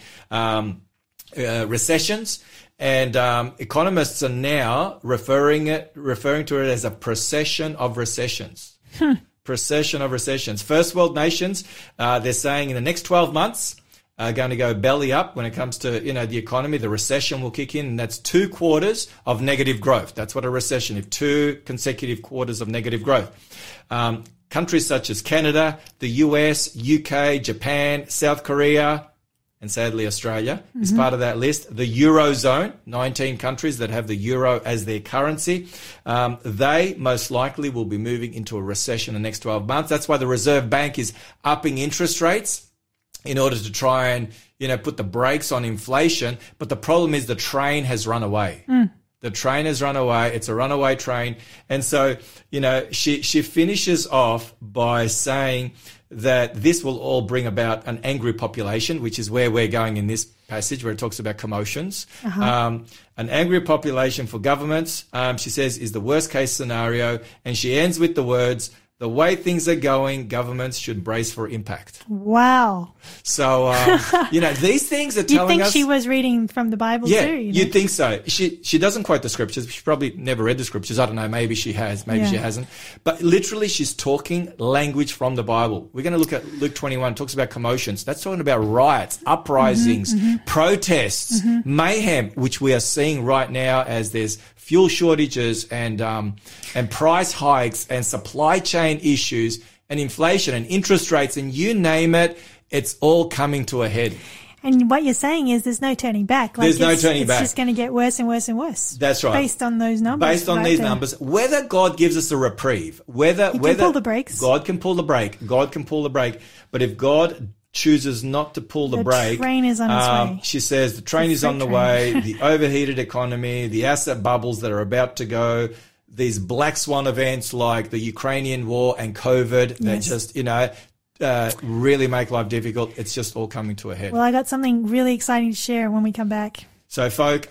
recessions. And economists are now referring to it as a procession of recessions. Hmm. Procession of recessions. First world nations, they're saying in the next 12 months are going to go belly up when it comes to, you know, the economy. The recession will kick in, and that's 2 quarters of negative growth. That's what a recession is, 2 consecutive quarters of negative growth. Countries such as Canada, the US, UK, Japan, South Korea, and sadly Australia mm-hmm. is part of that list. The Eurozone, 19 countries that have the euro as their currency, they most likely will be moving into a recession in the next 12 months. That's why the Reserve Bank is upping interest rates in order to try and, you know, put the brakes on inflation. But the problem is the train has run away. Mm. The train has run away. It's a runaway train. And so, you know, she finishes off by saying that this will all bring about an angry population, which is where we're going in this passage where it talks about commotions. Uh-huh. An angry population for governments, she says, is the worst-case scenario. And she ends with the words, the way things are going, governments should brace for impact. Wow. So, you know, these things are telling us. You'd think she was reading from the Bible too. Yeah, you'd think so. She doesn't quote the scriptures. She probably never read the scriptures. I don't know. Maybe she has. Maybe she hasn't. But literally she's talking language from the Bible. We're going to look at Luke 21. It talks about commotions. That's talking about riots, uprisings, mm-hmm. protests, mm-hmm. mayhem, which we are seeing right now as there's fuel shortages and price hikes and supply chain issues and inflation and interest rates and you name it, it's all coming to a head. And what you're saying is there's no turning back. Like there's no turning back. It's just going to get worse and worse and worse. That's right. Based on those numbers. Based on these numbers. Whether God gives us a reprieve, whether pull the brakes. God can pull the brake. God can pull the brake. But if God chooses not to pull the brake. The train is on its way. She says the train is on the way, the overheated economy, the asset bubbles that are about to go, these black swan events like the Ukrainian war and COVID that just, you know, really make life difficult. It's just all coming to a head. Well, I got something really exciting to share when we come back. So, folk,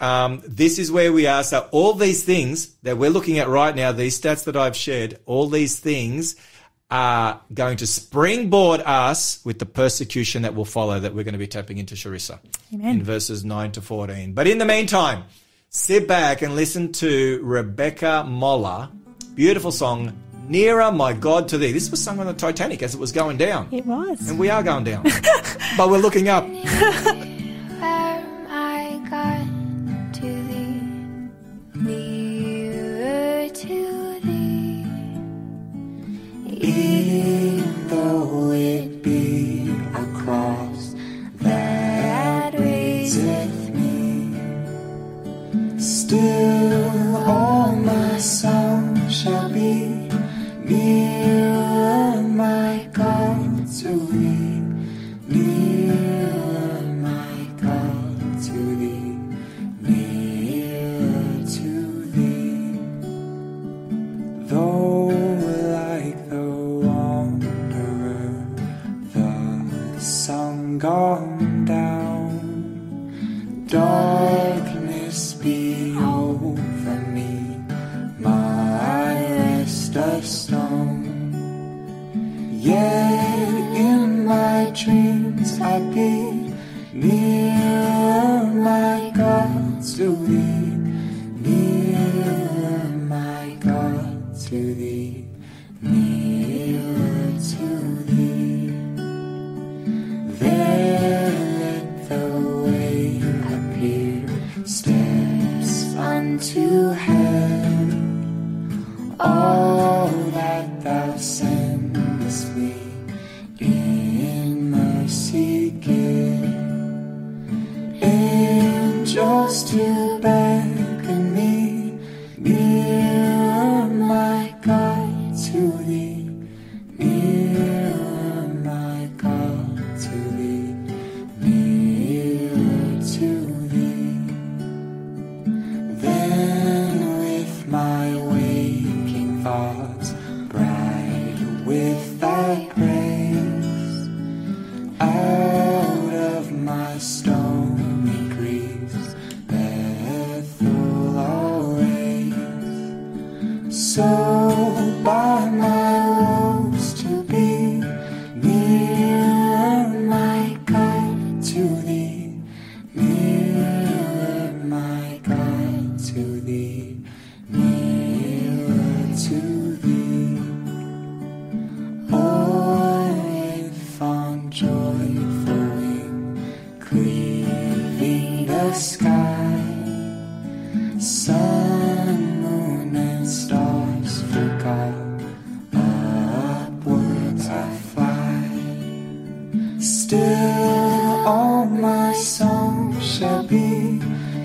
this is where we are. So all these things that we're looking at right now, these stats that I've shared, all these things are going to springboard us with the persecution that will follow, that we're going to be tapping into, Charissa, in verses 9 to 14. But in the meantime, sit back and listen to Rebecca Moller, beautiful song, Nearer, My God, to Thee. This was sung on the Titanic as it was going down. It was. And we are going down. But we're looking up. Even though it be a cross that raiseth me, still all my song shall be nearer, my God, to Thee. Nearer, my God, to Thee. Nearer to Thee. Though gone down, darkness be over me, my rest of stone. Yet in my dreams I be nearer, my God, to Thee. Nearer, my God, to Thee. Nearer to Thee. There let the way appear, steps unto heaven. All that Thou sendest me, in mercy give. Angels to beckon me, nearer, my God, to Thee. Nearer, my God, to Thee, nearer to Thee. Then with my waking thoughts, bright with Thy praise, out of my stony griefs, Bethel I'll raise. So by my woes to be near, my God, to Thee. Nearer, my God, to Thee. Nearer to Thee. Oh, with fond joy flowing, cleaving the sky, sun, moon, and stars forgot, upwards I fly. Still all my song shall be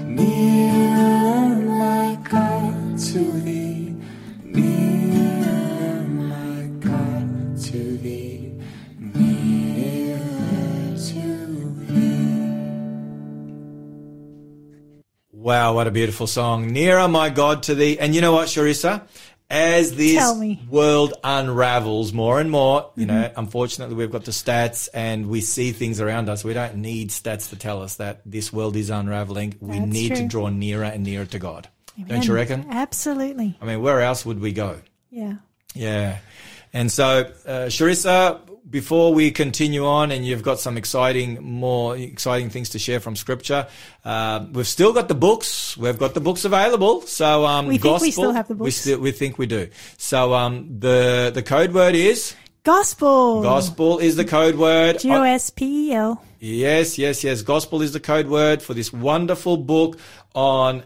nearer, my God, to Thee. Nearer, my God, to Thee. Nearer to Thee. Wow, what a beautiful song. Nearer, my God, to Thee. And you know what, Charissa? As this world unravels more and more, you know, unfortunately we've got the stats and we see things around us. We don't need stats to tell us that this world is unraveling. That's we need true. To draw nearer and nearer to God. Amen. Don't you reckon? Absolutely. I mean, where else would we go? Yeah. Yeah. And so, Charissa, before we continue on, and you've got some more exciting things to share from Scripture, we've still got the books. We've got the books available. So we think we still have the books. We think we do. So the code word is gospel. Gospel is the code word. GOSPEL. Yes. Gospel is the code word for this wonderful book on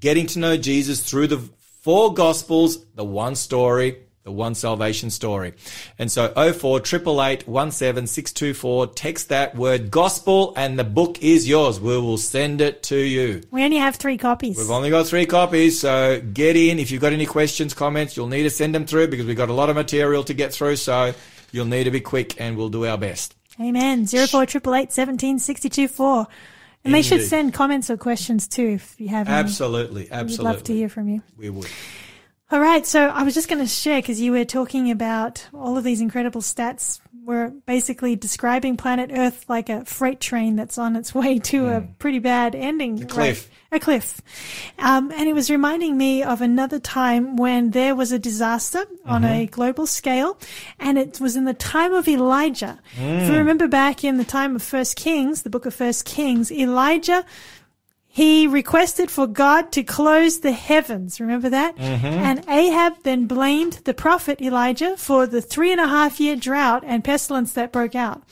getting to know Jesus through the four Gospels, the one story. The one salvation story. And so 0488817624, text that word gospel and the book is yours. We will send it to you. We only have 3 copies. We've only got 3 copies, so get in. If you've got any questions, comments, you'll need to send them through because we've got a lot of material to get through, so you'll need to be quick and we'll do our best. Amen. 0488817624. And they should send comments or questions too if you have any. Absolutely. We'd love to hear from you. We would. All right, so I was just going to share, because you were talking about all of these incredible stats We're basically describing planet Earth like a freight train that's on its way to a pretty bad ending. A cliff. And it was reminding me of another time when there was a disaster on a global scale, and it was in the time of Elijah. If you remember back in the time of First Kings, the book of First Kings, Elijah, he requested for God to close the heavens. Remember that? And Ahab then blamed the prophet Elijah for the 3.5-year drought and pestilence that broke out.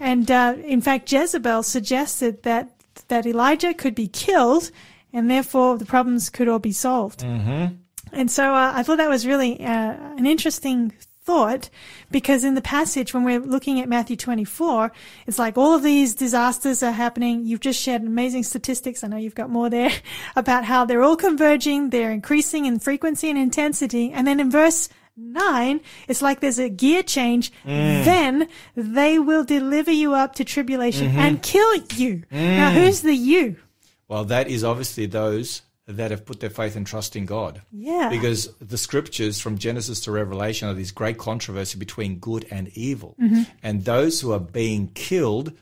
And in fact, Jezebel suggested that Elijah could be killed, and therefore the problems could all be solved. And so I thought that was really an interesting thought, because in the passage when we're looking at Matthew 24, it's like all of these disasters are happening. You've just shared amazing statistics. I know you've got more there about how they're all converging. They're increasing in frequency and intensity. And then in verse 9, it's like there's a gear change. Then they will deliver you up to tribulation and kill you. Now, who's the you? Well, that is obviously those that have put their faith and trust in God. Yeah. Because the scriptures from Genesis to Revelation are this great controversy between good and evil. And those who are being killed,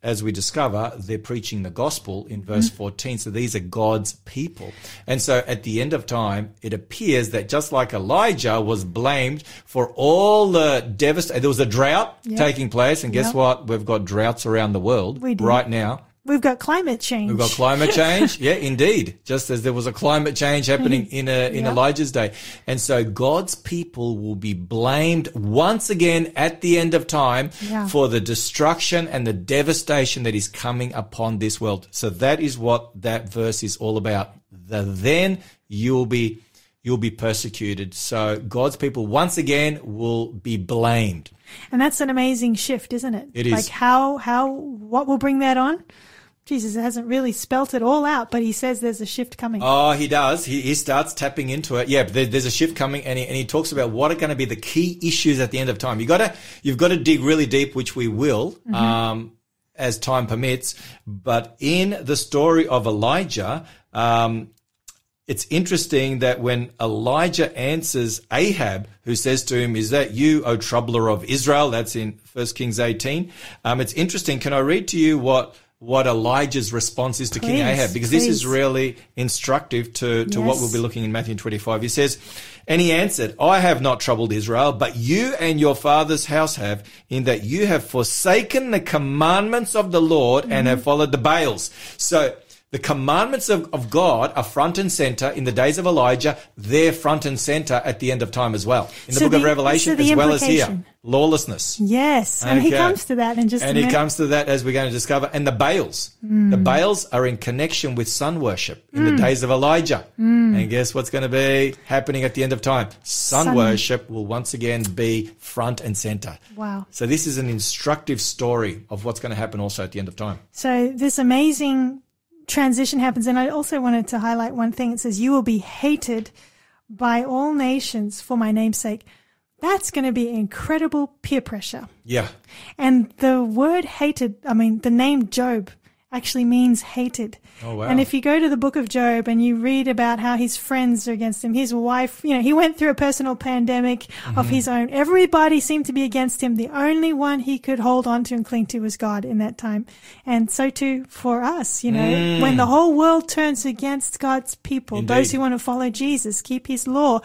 as we discover, they're preaching the gospel in verse 14. So these are God's people. And so at the end of time, it appears that just like Elijah was blamed for all the devastation, there was a drought taking place. And guess what? We've got droughts around the world right now. We've got climate change. We've got climate change. Yeah, indeed. Just as there was a climate change happening in Elijah's day. And so God's people will be blamed once again at the end of time for the destruction and the devastation that is coming upon this world. So that is what that verse is all about. Then you'll be persecuted. So God's people once again will be blamed. And that's an amazing shift, isn't it? It is. Like what will bring that on? Jesus hasn't really spelt it all out, but he says there's a shift coming. Oh, he does. He starts tapping into it. Yeah, there's a shift coming, and he talks about what are going to be the key issues at the end of time. You've got to dig really deep, which we will, as time permits. But in the story of Elijah, it's interesting that when Elijah answers Ahab, who says to him, "Is that you, O troubler of Israel?" That's in 1 Kings 18. It's interesting. Can I read to you what Elijah's response is to King Ahab? Because this is really instructive to what we'll be looking in Matthew 25. He says, "And he answered, I have not troubled Israel, but you and your father's house have, in that you have forsaken the commandments of the Lord and have followed the Baals." So the commandments of God are front and center in the days of Elijah. They're front and center at the end of time as well. In the book of Revelation as well as here. Lawlessness. Yes. And he comes to that in just a minute. And he comes to that as we're going to discover. And the Baals. The Baals are in connection with sun worship in the days of Elijah. And guess what's going to be happening at the end of time? Sun worship will once again be front and center. Wow. So this is an instructive story of what's going to happen also at the end of time. So this amazing transition happens, and I also wanted to highlight one thing. It says, "You will be hated by all nations for my name's sake." That's going to be incredible peer pressure. Yeah. And the word hated, the name Job actually means hated. Oh, wow. And if you go to the book of Job and you read about how his friends are against him, his wife, he went through a personal pandemic of his own. Everybody seemed to be against him. The only one he could hold on to and cling to was God in that time. And so too for us, when the whole world turns against God's people, those who want to follow Jesus, keep his law.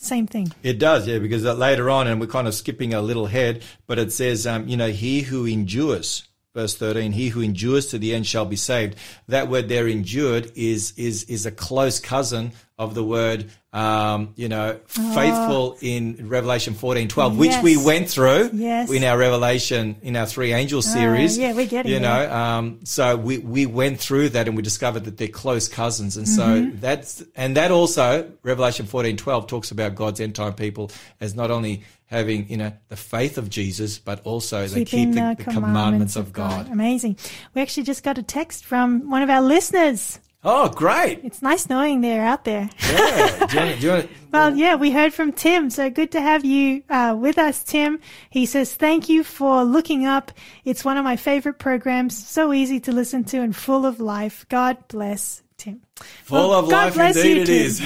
Same thing. It does, yeah, because later on, and we're kind of skipping a little ahead, but it says, he who endures, Verse 13, he who endures to the end shall be saved. That word there, endured, is a close cousin of the word, faithful in Revelation 14:12, which we went through in our Revelation, in our Three Angels series. Yeah, we're getting it. So we went through that and we discovered that they're close cousins. And so that also, Revelation 14:12 talks about God's end time people as not only having, the faith of Jesus, but also they keep the commandments of God. Amazing. We actually just got a text from one of our listeners. Oh, great. It's nice knowing they're out there. Yeah. Do you want to... Well, yeah, we heard from Tim. So good to have you with us, Tim. He says, "Thank you for looking up. It's one of my favorite programs. So easy to listen to and full of life. God bless, Tim." Full of life indeed it is.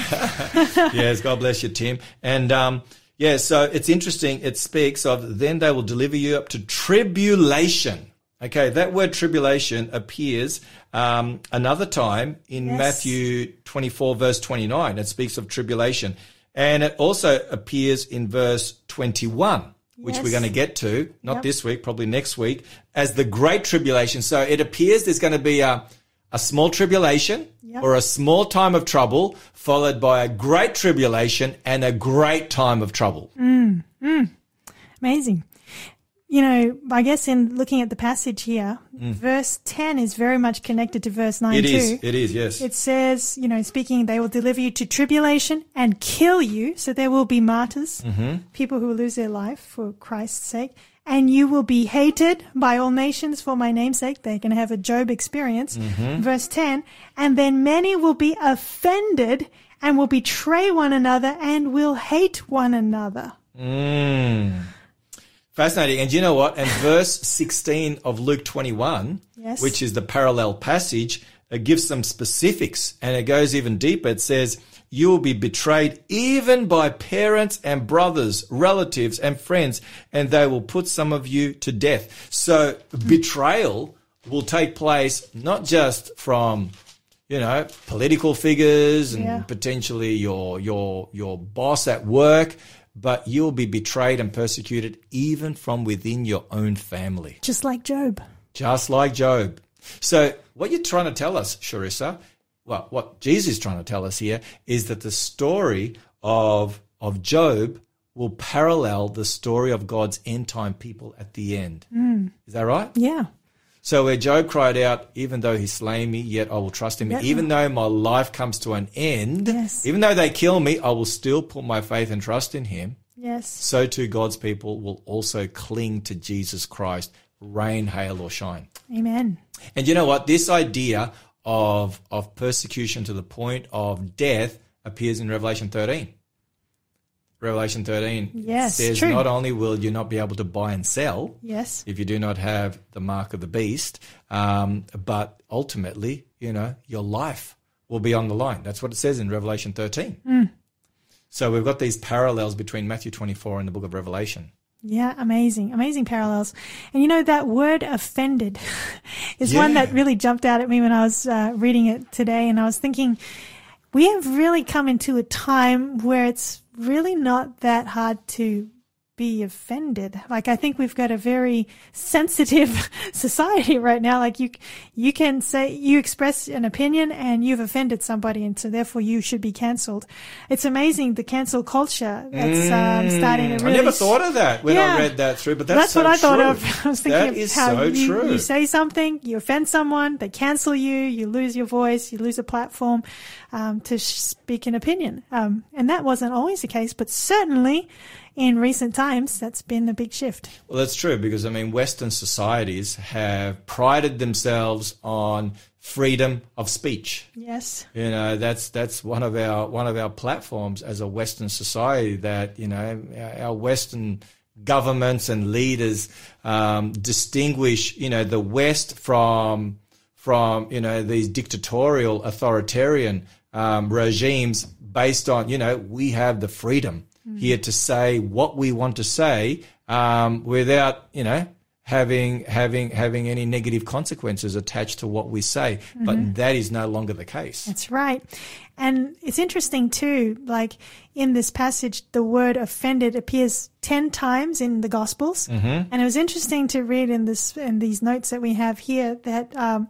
Yes, God bless you, Tim. And Yeah, so it's interesting. It speaks of then they will deliver you up to tribulation. Okay, that word tribulation appears another time in Matthew 24, verse 29. It speaks of tribulation. And it also appears in verse 21, which we're going to get to, not this week, probably next week, as the great tribulation. So it appears there's going to be a small tribulation or a small time of trouble followed by a great tribulation and a great time of trouble. Amazing. You know, I guess in looking at the passage here, verse 10 is very much connected to verse 9 too. It is, yes. It says, you know, speaking, they will deliver you to tribulation and kill you. So there will be martyrs, people who will lose their life for Christ's sake. And you will be hated by all nations for my name's sake. They can have a Job experience. Verse 10, and then many will be offended and will betray one another and will hate one another. Fascinating. And you know what? And verse 16 of Luke 21, which is the parallel passage, it gives some specifics and it goes even deeper. It says, you will be betrayed even by parents and brothers, relatives and friends, and they will put some of you to death. So betrayal will take place not just from, you know, political figures and potentially your boss at work, but you'll be betrayed and persecuted even from within your own family. Just like Job. Just like Job. So what you're trying to tell us, Charissa, well, what Jesus is trying to tell us here is that the story of Job will parallel the story of God's end-time people at the end. Is that right? Yeah. So where Job cried out, even though he slay me, yet I will trust him. Even though my life comes to an end, even though they kill me, I will still put my faith and trust in him. So too God's people will also cling to Jesus Christ, rain, hail, or shine. Amen. And you know what? This idea of persecution to the point of death appears in Revelation 13. Revelation 13 says not only will you not be able to buy and sell if you do not have the mark of the beast, but ultimately, you know, your life will be on the line. That's what it says in Revelation 13. So we've got these parallels between Matthew 24 and the book of Revelation. Yeah, amazing, amazing parallels. And, you know, that word offended is one that really jumped out at me when I was reading it today, and I was thinking we have really come into a time where it's really not that hard to be offended. Like, I think we've got a very sensitive society right now. Like, you can say, you express an opinion and you've offended somebody, and so therefore you should be cancelled. It's amazing, the cancel culture that's starting to really... I never thought of that when I read that through, but that's so what I thought of. I was thinking that is how so you say something, you offend someone, they cancel you, you lose your voice, you lose a platform to speak an opinion. And that wasn't always the case, but certainly in recent times, that's been a big shift. Well, that's true because, I mean, Western societies have prided themselves on freedom of speech. Yes. You know, that's one of our platforms as a Western society that, you know, our Western governments and leaders distinguish, you know, the West from you know, these dictatorial, authoritarian regimes based on, you know, we have the freedom here to say what we want to say without, you know, having any negative consequences attached to what we say. But that is no longer the case. That's right. And it's interesting too, like in this passage, the word offended appears 10 times in the Gospels. And it was interesting to read in these notes that we have here that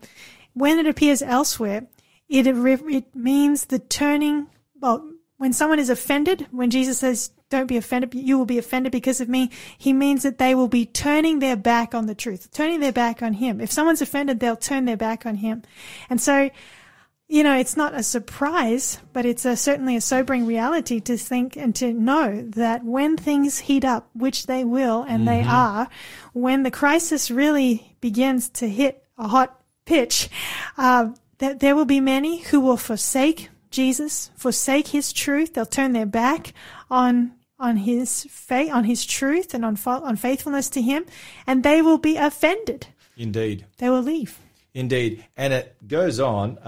when it appears elsewhere, it means the turning, well, when someone is offended, when Jesus says, don't be offended, you will be offended because of me, he means that they will be turning their back on the truth, turning their back on him. If someone's offended, they'll turn their back on him. And so, you know, it's not a surprise, but it's certainly a sobering reality to think and to know that when things heat up, which they will, and they are, when the crisis really begins to hit a hot pitch, that there will be many who will forsake Jesus, forsake his truth. They'll turn their back on his faith, on his truth, and on faithfulness to him, and they will be offended. Indeed, they will leave. Indeed, and it goes on,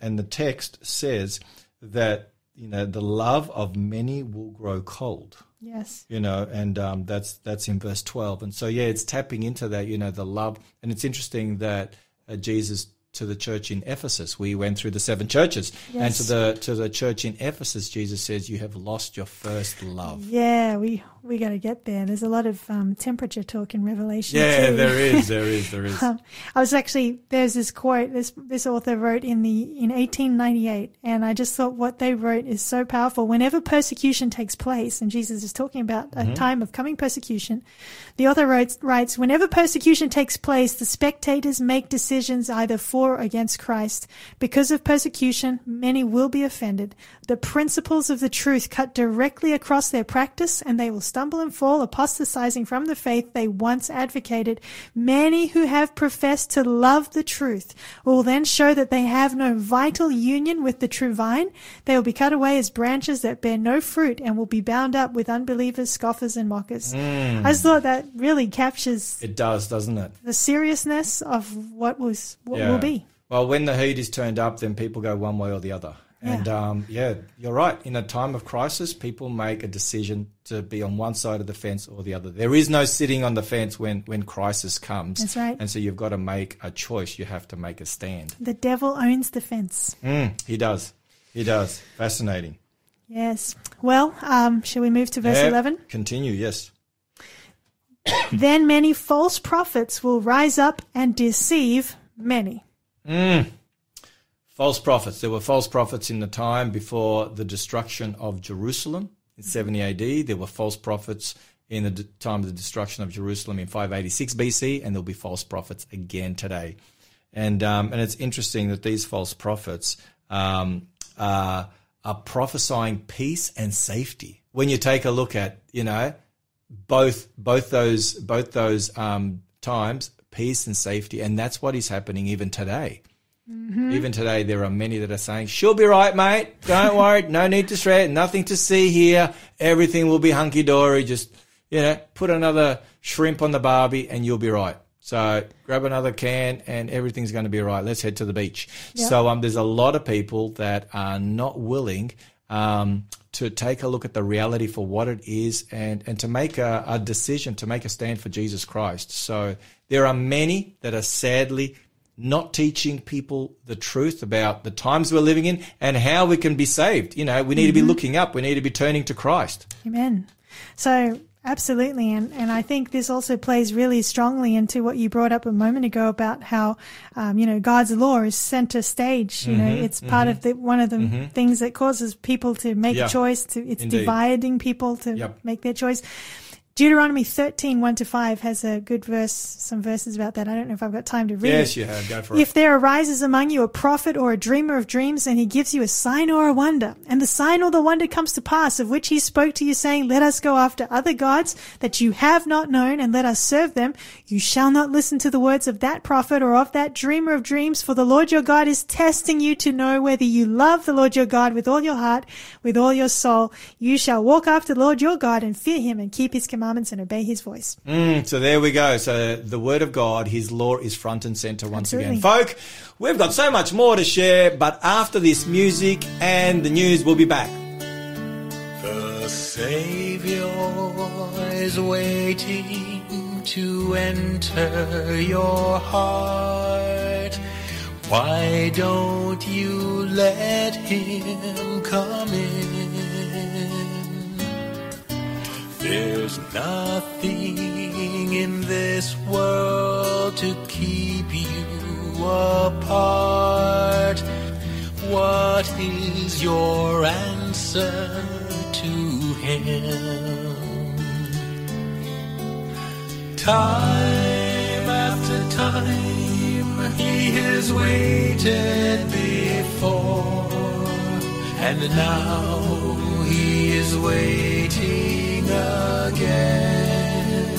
and the text says that, you know, the love of many will grow cold. Yes. You know, and that's in verse 12. And so, yeah, it's tapping into that, you know, the love. And it's interesting that Jesus to the church in Ephesus, we went through the seven churches. Yes. And to the church in Ephesus, Jesus says, you have lost your first love. Yeah, we got to get there. There's a lot of temperature talk in Revelation. Yeah, too. There is. I was actually, there's this quote, this author wrote in 1898, and I just thought what they wrote is so powerful. Whenever persecution takes place, and Jesus is talking about a time of coming persecution, the author writes, whenever persecution takes place, the spectators make decisions either for or against Christ. Because of persecution, many will be offended. The principles of the truth cut directly across their practice, and they will stumble and fall, apostatizing from the faith they once advocated. Many who have professed to love the truth will then show that they have no vital union with the true vine. They will be cut away as branches that bear no fruit and will be bound up with unbelievers, scoffers, and mockers. I just thought that really captures it, doesn't it? The seriousness of what will be. Well, when the heat is turned up, then people go one way or the other. Yeah. And, you're right. In a time of crisis, people make a decision to be on one side of the fence or the other. There is no sitting on the fence when crisis comes. That's right. And so you've got to make a choice. You have to make a stand. The devil owns the fence. He does. Fascinating. Yes. Well, shall we move to verse 11? Continue, yes. Then many false prophets will rise up and deceive many. False prophets. There were false prophets in the time before the destruction of Jerusalem in 70 AD. There were false prophets in the time of the destruction of Jerusalem in 586 BC, and there'll be false prophets again today. And it's interesting that these false prophets are prophesying peace and safety. When you take a look at, you know, both those times, peace and safety, and that's what is happening even today. Mm-hmm. Even today, there are many that are saying, she'll be right, mate. Don't worry. No need to fret. Nothing to see here. Everything will be hunky-dory. Just, you know, put another shrimp on the barbie and you'll be right. So grab another can and everything's going to be right. Let's head to the beach. Yep. So there's a lot of people that are not willing to take a look at the reality for what it is and to make a decision, to make a stand for Jesus Christ. So there are many that are sadly not teaching people the truth about the times we're living in and how we can be saved. You know, we need to be looking up. We need to be turning to Christ. Amen. So absolutely. And I think this also plays really strongly into what you brought up a moment ago about how, you know, God's law is center stage. You know, it's part of one of the things that causes people to make a choice. Dividing people to make their choice. Deuteronomy 13:1-5 has a good verse, some verses about that. I don't know if I've got time to read. Yes, you have. Go for it. If there arises among you a prophet or a dreamer of dreams, and he gives you a sign or a wonder, and the sign or the wonder comes to pass, of which he spoke to you, saying, let us go after other gods that you have not known, and let us serve them, you shall not listen to the words of that prophet or of that dreamer of dreams, for the Lord your God is testing you to know whether you love the Lord your God with all your heart, with all your soul. You shall walk after the Lord your God and fear him and keep his commandments and obey his voice. So there we go. So the word of God, his law is front and center once again. Folk, we've got so much more to share, but after this music and the news, we'll be back. The Savior is waiting to enter your heart. Why don't you let him come in? There's nothing in this world to keep you apart. What is your answer to him? Time after time he has waited before, and now he is waiting again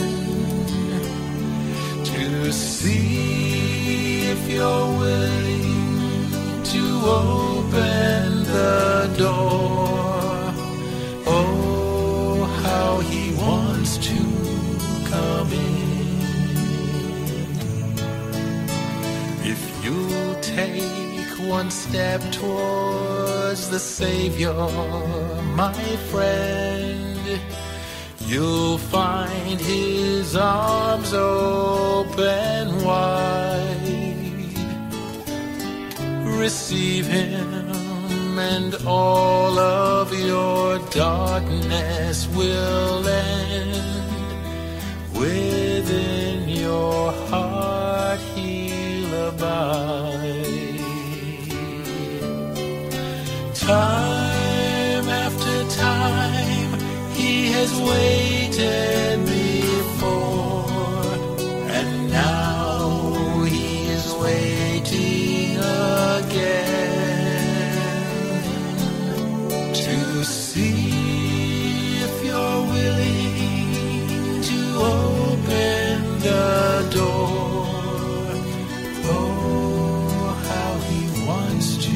to see if you're willing to open the door. Oh, how he wants to come in. If you'll take one step towards the Savior, my friend, You'll find his arms open wide. Receive him and all of your darkness will end. Within your heart he'll abide. Time after time he has waited before, and now he is waiting again to see if you're willing to open the door. Oh, how he wants to.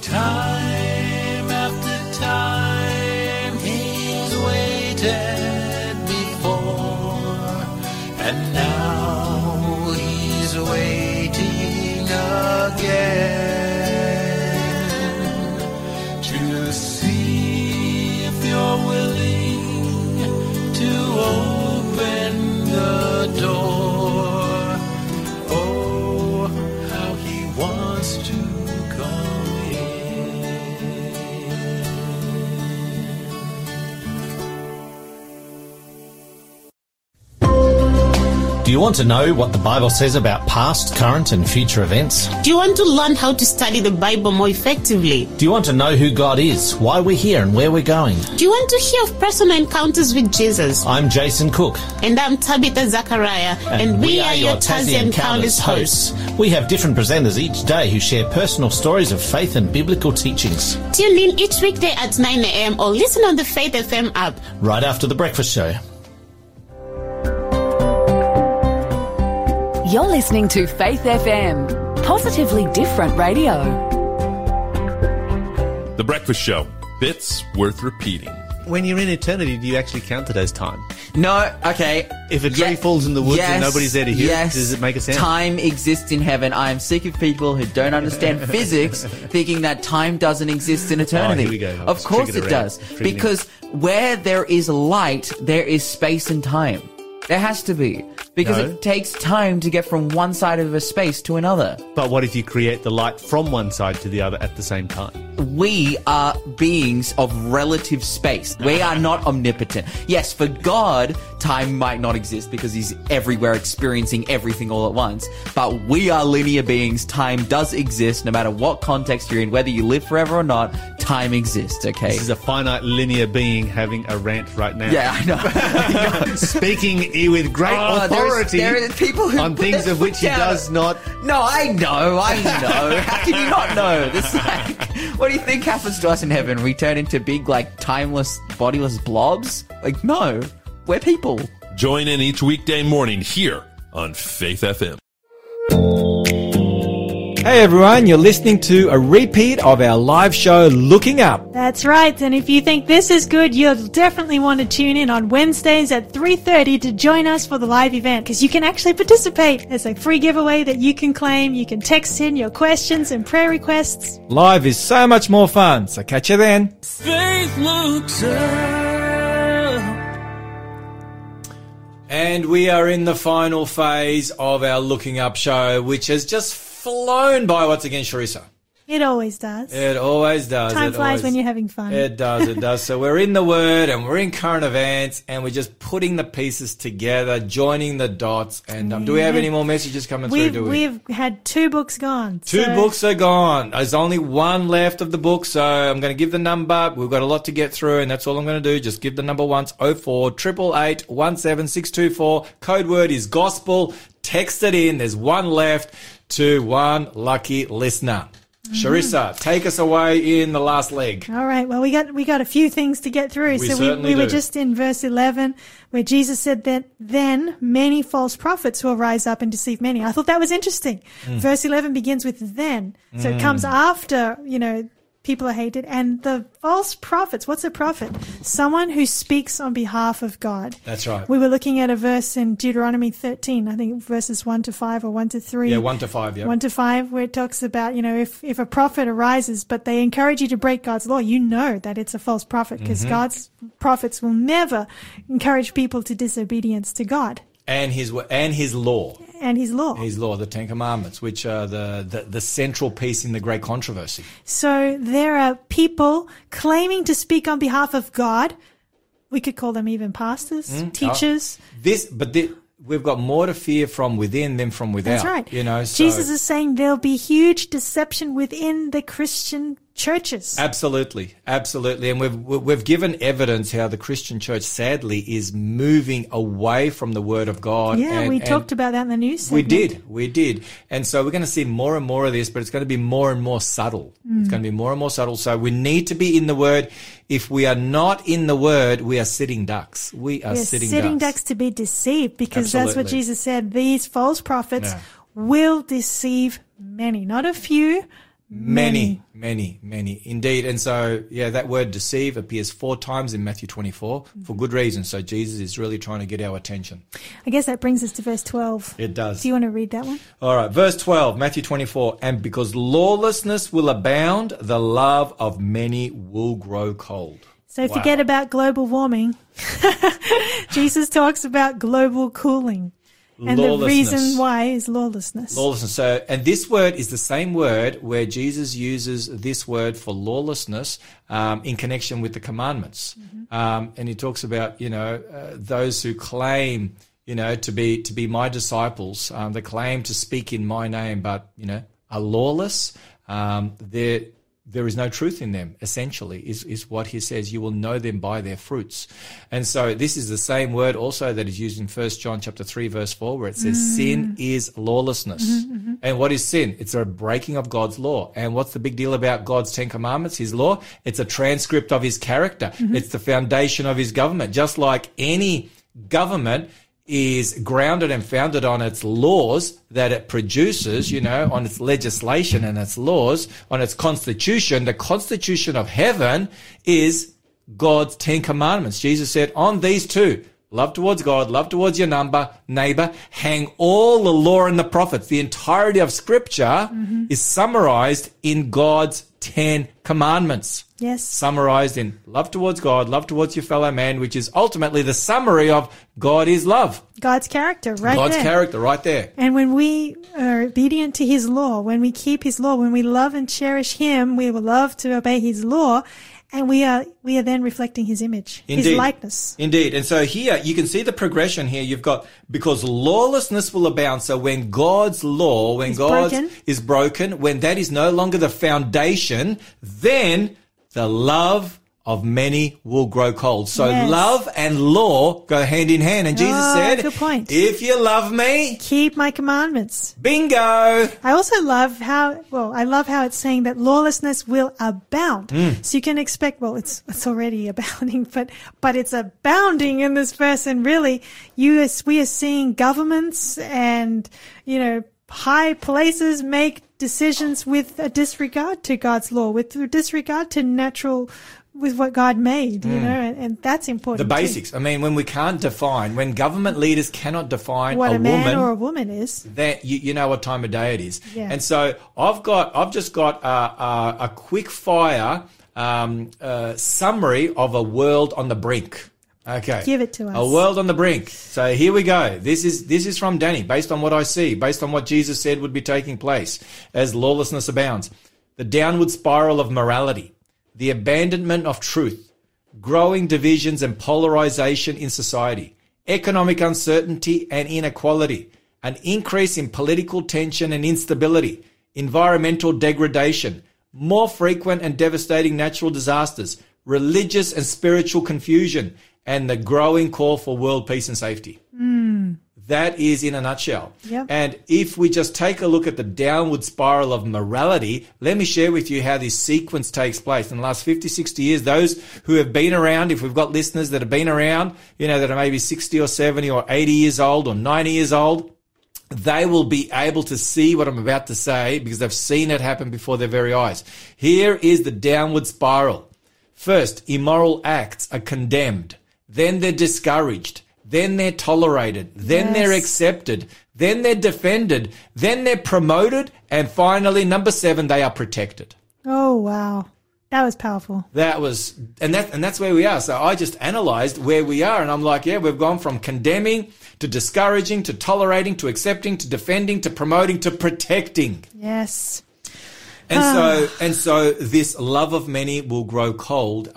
Time after time he's waited before, and now he's waiting again to see if you're willing to open the door. Oh, how he wants to. Do you want to know what the Bible says about past, current and future events? Do you want to learn how to study the Bible more effectively? Do you want to know who God is, why we're here and where we're going? Do you want to hear of personal encounters with Jesus? I'm Jason Cook. And I'm Tabitha Zachariah. And we are your Tassie Encounters hosts. We have different presenters each day who share personal stories of faith and biblical teachings. Tune in each weekday at 9 a.m. or listen on the Faith FM app. Right after the breakfast show. You're listening to Faith FM, positively different radio. The Breakfast Show, bits worth repeating. When you're in eternity, do you actually count today's time? No, okay. If a tree falls in the woods and nobody's there to hear it, does it make a sound? Time exists in heaven. I am sick of people who don't understand physics thinking that time doesn't exist in eternity. Oh, here we go. Of course it does. Because where there is light, there is space and time. There has to be. Because it takes time to get from one side of a space to another. But what if you create the light from one side to the other at the same time? We are beings of relative space. We are not omnipotent. Yes, for God, time might not exist because he's everywhere experiencing everything all at once. But we are linear beings. Time does exist no matter what context you're in, whether you live forever or not. Time exists, okay? This is a finite linear being having a rant right now. Yeah, I know. Speaking with great authority there is people who on things of which he does not... No, I know. How can you not know? This what do you think happens to us in heaven? We turn into big, timeless, bodiless blobs? No. We're people. Join in each weekday morning here on Faith FM. Hey everyone, you're listening to a repeat of our live show, Looking Up. That's right, and if you think this is good, you'll definitely want to tune in on Wednesdays at 3:30 to join us for the live event, because you can actually participate. It's a free giveaway that you can claim. You can text in your questions and prayer requests. Live is so much more fun, so catch you then. Faith looks up. And we are in the final phase of our Looking Up show, which has just flown by once again, Charissa. It always does. It always does. Time flies when you're having fun. It does, it does. So we're in the Word and we're in current events and we're just putting the pieces together, joining the dots. And do we have any more messages coming through? Do we? We've had two books gone. Two books are gone. There's only one left of the book, so I'm going to give the number. We've got a lot to get through, and that's all I'm going to do. Just give the number once, 0488817624. Code word is gospel. Text it in. There's one left to one lucky listener. Charissa, take us away in the last leg. All right. Well, we got a few things to get through. We were just in verse 11 where Jesus said that then many false prophets will rise up and deceive many. I thought that was interesting. Verse 11 begins with then. So it comes after, people are hated, and the false prophets. What's a prophet? Someone who speaks on behalf of God. That's right. We were looking at a verse in Deuteronomy 13, I think verses 1 to 5 or 1 to 3. Yeah, 1 to 5, yeah. 1 to 5, where it talks about, you know, if a prophet arises but they encourage you to break God's law, you know that it's a false prophet, because mm-hmm. God's prophets will never encourage people to disobedience to God. And his law, the Ten Commandments, which are the central piece in the great controversy. So there are people claiming to speak on behalf of God. We could call them even pastors, teachers. We've got more to fear from within than from without. That's right. You know, so. Jesus is saying there'll be huge deception within the Christian churches. Absolutely, absolutely. And we've given evidence how the Christian church sadly is moving away from the Word of God. Yeah, we talked about that in the news segment. We did. And so we're going to see more and more of this, but it's going to be more and more subtle. Mm. It's going to be more and more subtle. So we need to be in the Word. If we are not in the Word, we are sitting ducks. We are sitting ducks to be deceived, because Absolutely. That's what Jesus said. These false prophets will deceive many, not a few. Many, indeed. And so, yeah, that word deceive appears 4 times in Matthew 24 for good reason. So Jesus is really trying to get our attention. I guess that brings us to verse 12. It does. Do you want to read that one? All right, verse 12, Matthew 24. And because lawlessness will abound, the love of many will grow cold. So forget about global warming. Jesus talks about global cooling. And the reason why is lawlessness. Lawlessness. So, and this word is the same word where Jesus uses this word for lawlessness in connection with the commandments. Mm-hmm. And he talks about, you know, those who claim, you know, to be my disciples, they claim to speak in my name, but, you know, are lawless. There is no truth in them, essentially, is what he says. You will know them by their fruits. And so this is the same word also that is used in 1 John chapter 3, verse 4, where it says sin is lawlessness. Mm-hmm, mm-hmm. And what is sin? It's a breaking of God's law. And what's the big deal about God's 10 commandments, his law? It's a transcript of his character. Mm-hmm. It's the foundation of his government. Just like any government is grounded and founded on its laws that it produces, you know, on its legislation and its laws, on its constitution. The constitution of heaven is God's 10 commandments. Jesus said, on these two, love towards God, love towards your neighbor, hang all the law and the prophets. The entirety of Scripture is summarized in God's 10 commandments. Yes. Summarized in love towards God, love towards your fellow man, which is ultimately the summary of God is love. God's character right there. And when we are obedient to his law, when we keep his law, when we love and cherish him, we will love to obey his law. And we are then reflecting his image, his likeness. Indeed. And so here, you can see the progression here. You've got, because lawlessness will abound. So when God's law, when God is broken, when that is no longer the foundation, then the love of many will grow cold. So love and law go hand in hand. And Jesus said, good point. If you love me, keep my commandments. Bingo. I also love how, I love how it's saying that lawlessness will abound. Mm. So you can expect, it's already abounding, but it's abounding in this verse. And really, we are seeing governments and, you know, high places make decisions with a disregard to God's law, with a disregard to natural, with what God made, you know, and that's important. The basics. I mean, when government leaders cannot define what a man or a woman is, that you know what time of day it is. Yeah. And so I've just got a quick fire summary of a world on the brink. Okay. Give it to us. A world on the brink. So here we go. This is from Danny, based on what I see, based on what Jesus said would be taking place as lawlessness abounds. The downward spiral of morality, the abandonment of truth, growing divisions and polarization in society, economic uncertainty and inequality, an increase in political tension and instability, environmental degradation, more frequent and devastating natural disasters, religious and spiritual confusion, and the growing call for world peace and safety. Mm. That is in a nutshell. Yep. And if we just take a look at the downward spiral of morality, let me share with you how this sequence takes place. In the last 50, 60 years, those who have been around, if we've got listeners that have been around, you know, that are maybe 60 or 70 or 80 years old or 90 years old, they will be able to see what I'm about to say because they've seen it happen before their very eyes. Here is the downward spiral. First, immoral acts are condemned. Then they're discouraged. Then they're tolerated. Then they're accepted. Then they're defended. Then they're promoted. And finally, number 7, they are protected. Oh, wow. That was powerful. That was, and that's where we are. So I just analyzed where we are, and I'm like, yeah, we've gone from condemning to discouraging to tolerating to accepting to defending to promoting to protecting. Yes. And so this love of many will grow cold,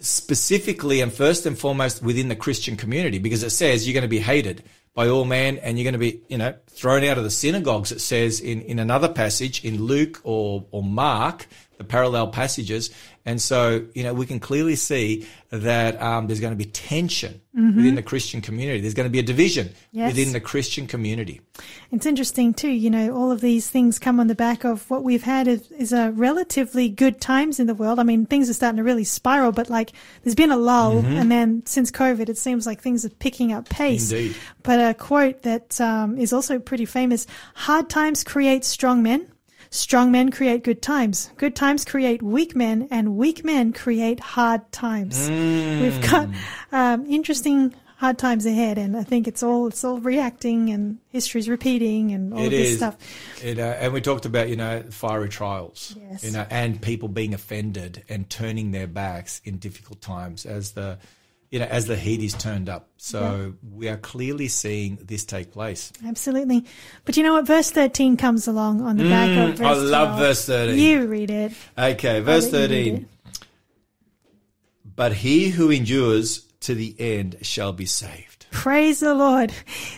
specifically and first and foremost within the Christian community, because it says you're going to be hated by all men, and you're going to be, thrown out of the synagogues. It says in another passage in Luke or Mark, the parallel passages. And so, we can clearly see that there's going to be tension within the Christian community. There's going to be a division within the Christian community. It's interesting too, all of these things come on the back of what we've had is a relatively good times in the world. I mean, things are starting to really spiral, but there's been a lull. And then since COVID, it seems like things are picking up pace. Indeed. But a quote that is also pretty famous, hard times create strong men. Strong men create good times. Good times create weak men, and weak men create hard times. We've got interesting hard times ahead, and I think it's all reacting, and history's repeating, and all this stuff. And we talked about fiery trials, and people being offended and turning their backs in difficult times as the as the heat is turned up. So we are clearly seeing this take place. Absolutely. But verse 13 comes along on the back of verse 12. I love verse 13. You read it. Okay, verse 13. But he who endures to the end shall be saved. Praise the Lord.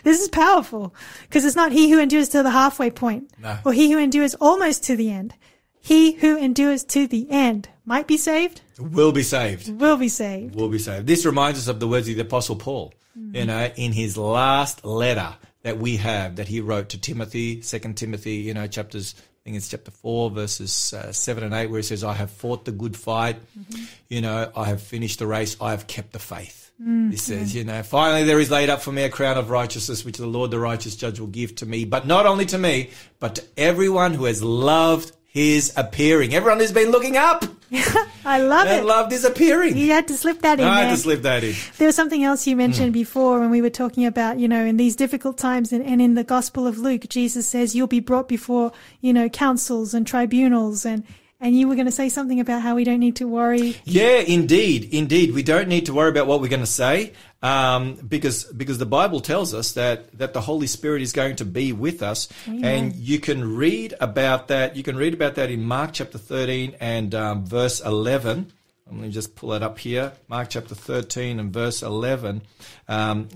This is powerful because it's not he who endures to the halfway point or he who endures almost to the end. He who endures to the end might be saved. Will be saved. Will be saved. Will be saved. This reminds us of the words of the Apostle Paul, in his last letter that we have that he wrote to Timothy, 2 Timothy, chapters, I think it's chapter 4, verses 7 and 8, where he says, I have fought the good fight, I have finished the race, I have kept the faith. He says, finally there is laid up for me a crown of righteousness, which the Lord, the righteous judge, will give to me, but not only to me, but to everyone who has loved his appearing. Everyone who's been looking up. I love it. Love is appearing. You had to slip that in. I had to slip that in. There was something else you mentioned before when we were talking about, in these difficult times and in the Gospel of Luke, Jesus says you'll be brought before, councils and tribunals and you were going to say something about how we don't need to worry. Yeah, indeed. Indeed. We don't need to worry about what we're going to say because the Bible tells us that the Holy Spirit is going to be with us. Amen. And you can read about that. You can read about that in Mark chapter 13 and verse 11. Let me just pull it up here. Mark chapter 13 and verse 11.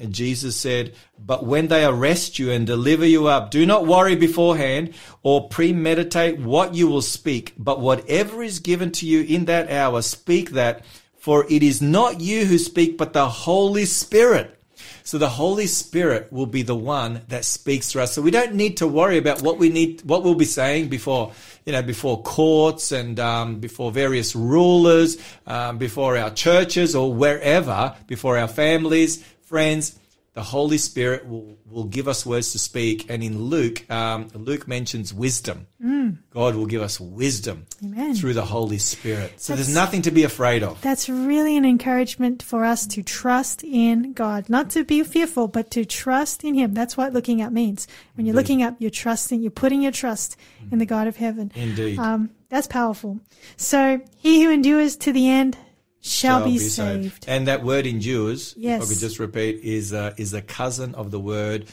Jesus said, but when they arrest you and deliver you up, do not worry beforehand or premeditate what you will speak, but whatever is given to you in that hour, speak that, for it is not you who speak, but the Holy Spirit. So the Holy Spirit will be the one that speaks to us. So we don't need to worry about what we'll be saying before, before courts and before various rulers, before our churches or wherever, before our families, friends. The Holy Spirit will give us words to speak. And in Luke, Luke mentions wisdom. God will give us wisdom through the Holy Spirit. So there's nothing to be afraid of. That's really an encouragement for us to trust in God, not to be fearful, but to trust in him. That's what looking up means. When you're looking up, you're trusting, you're putting your trust in the God of heaven. Indeed. That's powerful. So he who endures to the end shall be saved. And that word endures, if I could just repeat, is a cousin of the word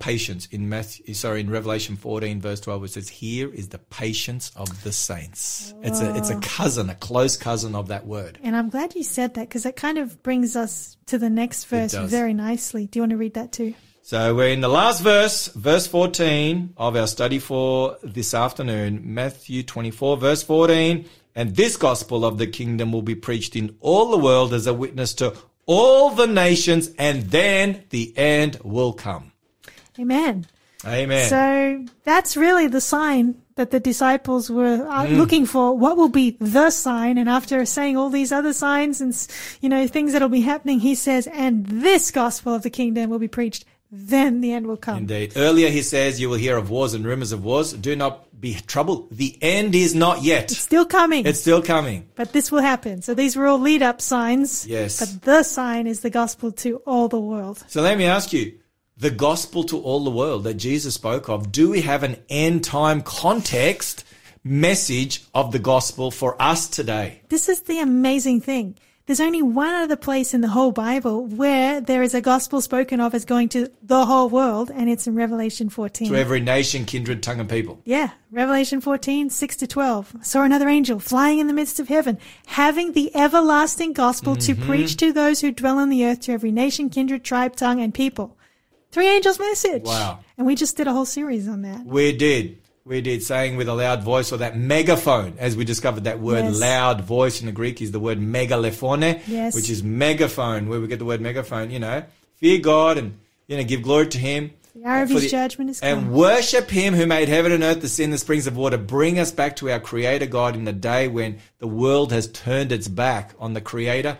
patience in Revelation 14 verse 12, it says, here is the patience of the saints. Oh. It's a cousin, a close cousin of that word. And I'm glad you said that because that kind of brings us to the next verse very nicely. Do you want to read that too? So we're in the last verse, verse 14 of our study for this afternoon, Matthew 24 verse 14. And this gospel of the kingdom will be preached in all the world as a witness to all the nations, and then the end will come. Amen. Amen. So that's really the sign that the disciples were looking for. What will be the sign? And after saying all these other signs and, things that will be happening, he says, and this gospel of the kingdom will be preached then the end will come. Indeed. Earlier he says, you will hear of wars and rumors of wars. Do not be troubled. The end is not yet. It's still coming. It's still coming. But this will happen. So these were all lead-up signs. Yes. But the sign is the gospel to all the world. So let me ask you, the gospel to all the world that Jesus spoke of, do we have an end-time context message of the gospel for us today? This is the amazing thing. There's only one other place in the whole Bible where there is a gospel spoken of as going to the whole world, and it's in Revelation 14. To every nation, kindred, tongue, and people. Yeah, Revelation 14, 6-12. I saw another angel flying in the midst of heaven, having the everlasting gospel to preach to those who dwell on the earth, to every nation, kindred, tribe, tongue, and people. Three angels' message. Wow. And we just did a whole series on that. We did. We did, saying with a loud voice, or that megaphone, as we discovered that word loud voice in the Greek is the word megalephone, which is megaphone, where we get the word megaphone, you know, fear God and, you know, give glory to him. The hour of his judgment is come. And worship him who made heaven and earth, the sea, the springs of water. Bring us back to our Creator God in the day when the world has turned its back on the Creator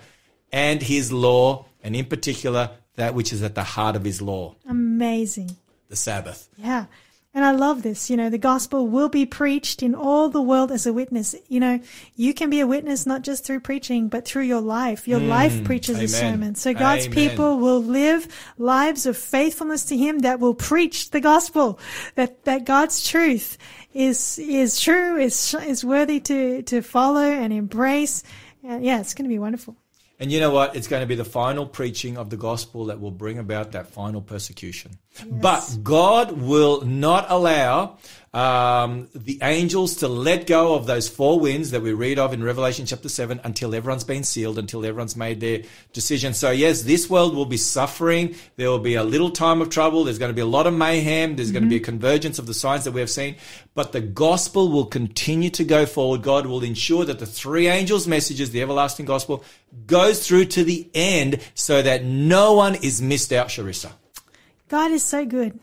and his law, and in particular, that which is at the heart of his law. Amazing. The Sabbath. Yeah. And I love this, you know, the gospel will be preached in all the world as a witness. You know, you can be a witness not just through preaching, but through your life. Your life preaches a sermon. So God's people will live lives of faithfulness to him that will preach the gospel, that God's truth is true, is worthy to follow and embrace. And yeah, it's going to be wonderful. And you know what? It's going to be the final preaching of the gospel that will bring about that final persecution. Yes. But God will not allow the angels to let go of those four winds that we read of in Revelation chapter 7 until everyone's been sealed, until everyone's made their decision. So, yes, this world will be suffering. There will be a little time of trouble. There's going to be a lot of mayhem. There's going to be a convergence of the signs that we have seen. But the gospel will continue to go forward. God will ensure that the three angels' messages, the everlasting gospel, goes through to the end so that no one is missed out, Charissa. God is so good.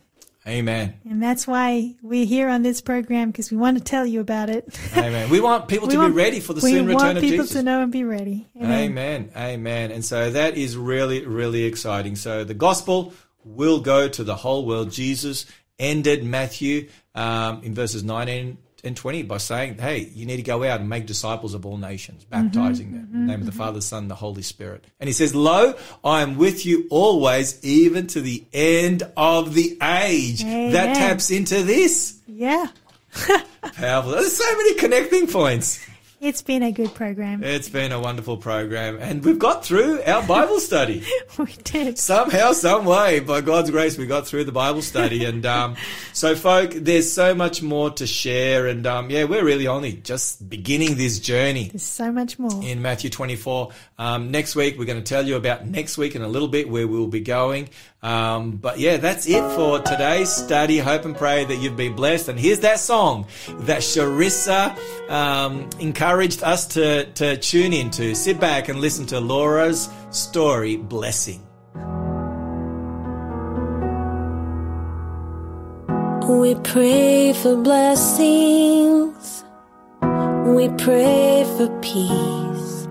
Amen. And that's why we're here on this program, because we want to tell you about it. Amen. We want people to be ready for the soon return of Jesus. We want people to know and be ready. Amen. Amen. And so that is really, really exciting. So the gospel will go to the whole world. Jesus ended Matthew in verses 19 and 20 by saying, hey, you need to go out and make disciples of all nations, baptizing them in the name of the Father, the Son, and the Holy Spirit. And he says, lo, I am with you always, even to the end of the age. Amen. That taps into this. Yeah. Powerful. There's so many connecting points. It's been a good program. It's been a wonderful program. And we've got through our Bible study. We did. Somehow, some way, by God's grace, we got through the Bible study. And so, folk, there's so much more to share. And, yeah, we're really only just beginning this journey. There's so much more. In Matthew 24. Next week, we're going to tell you about next week in a little bit where we'll be going. But, yeah, that's it for today's study. Hope and pray that you've been blessed. And here's that song that Charissa encouraged us to tune into. Sit back and listen to Laura's story, Blessing. We pray for blessings. We pray for peace.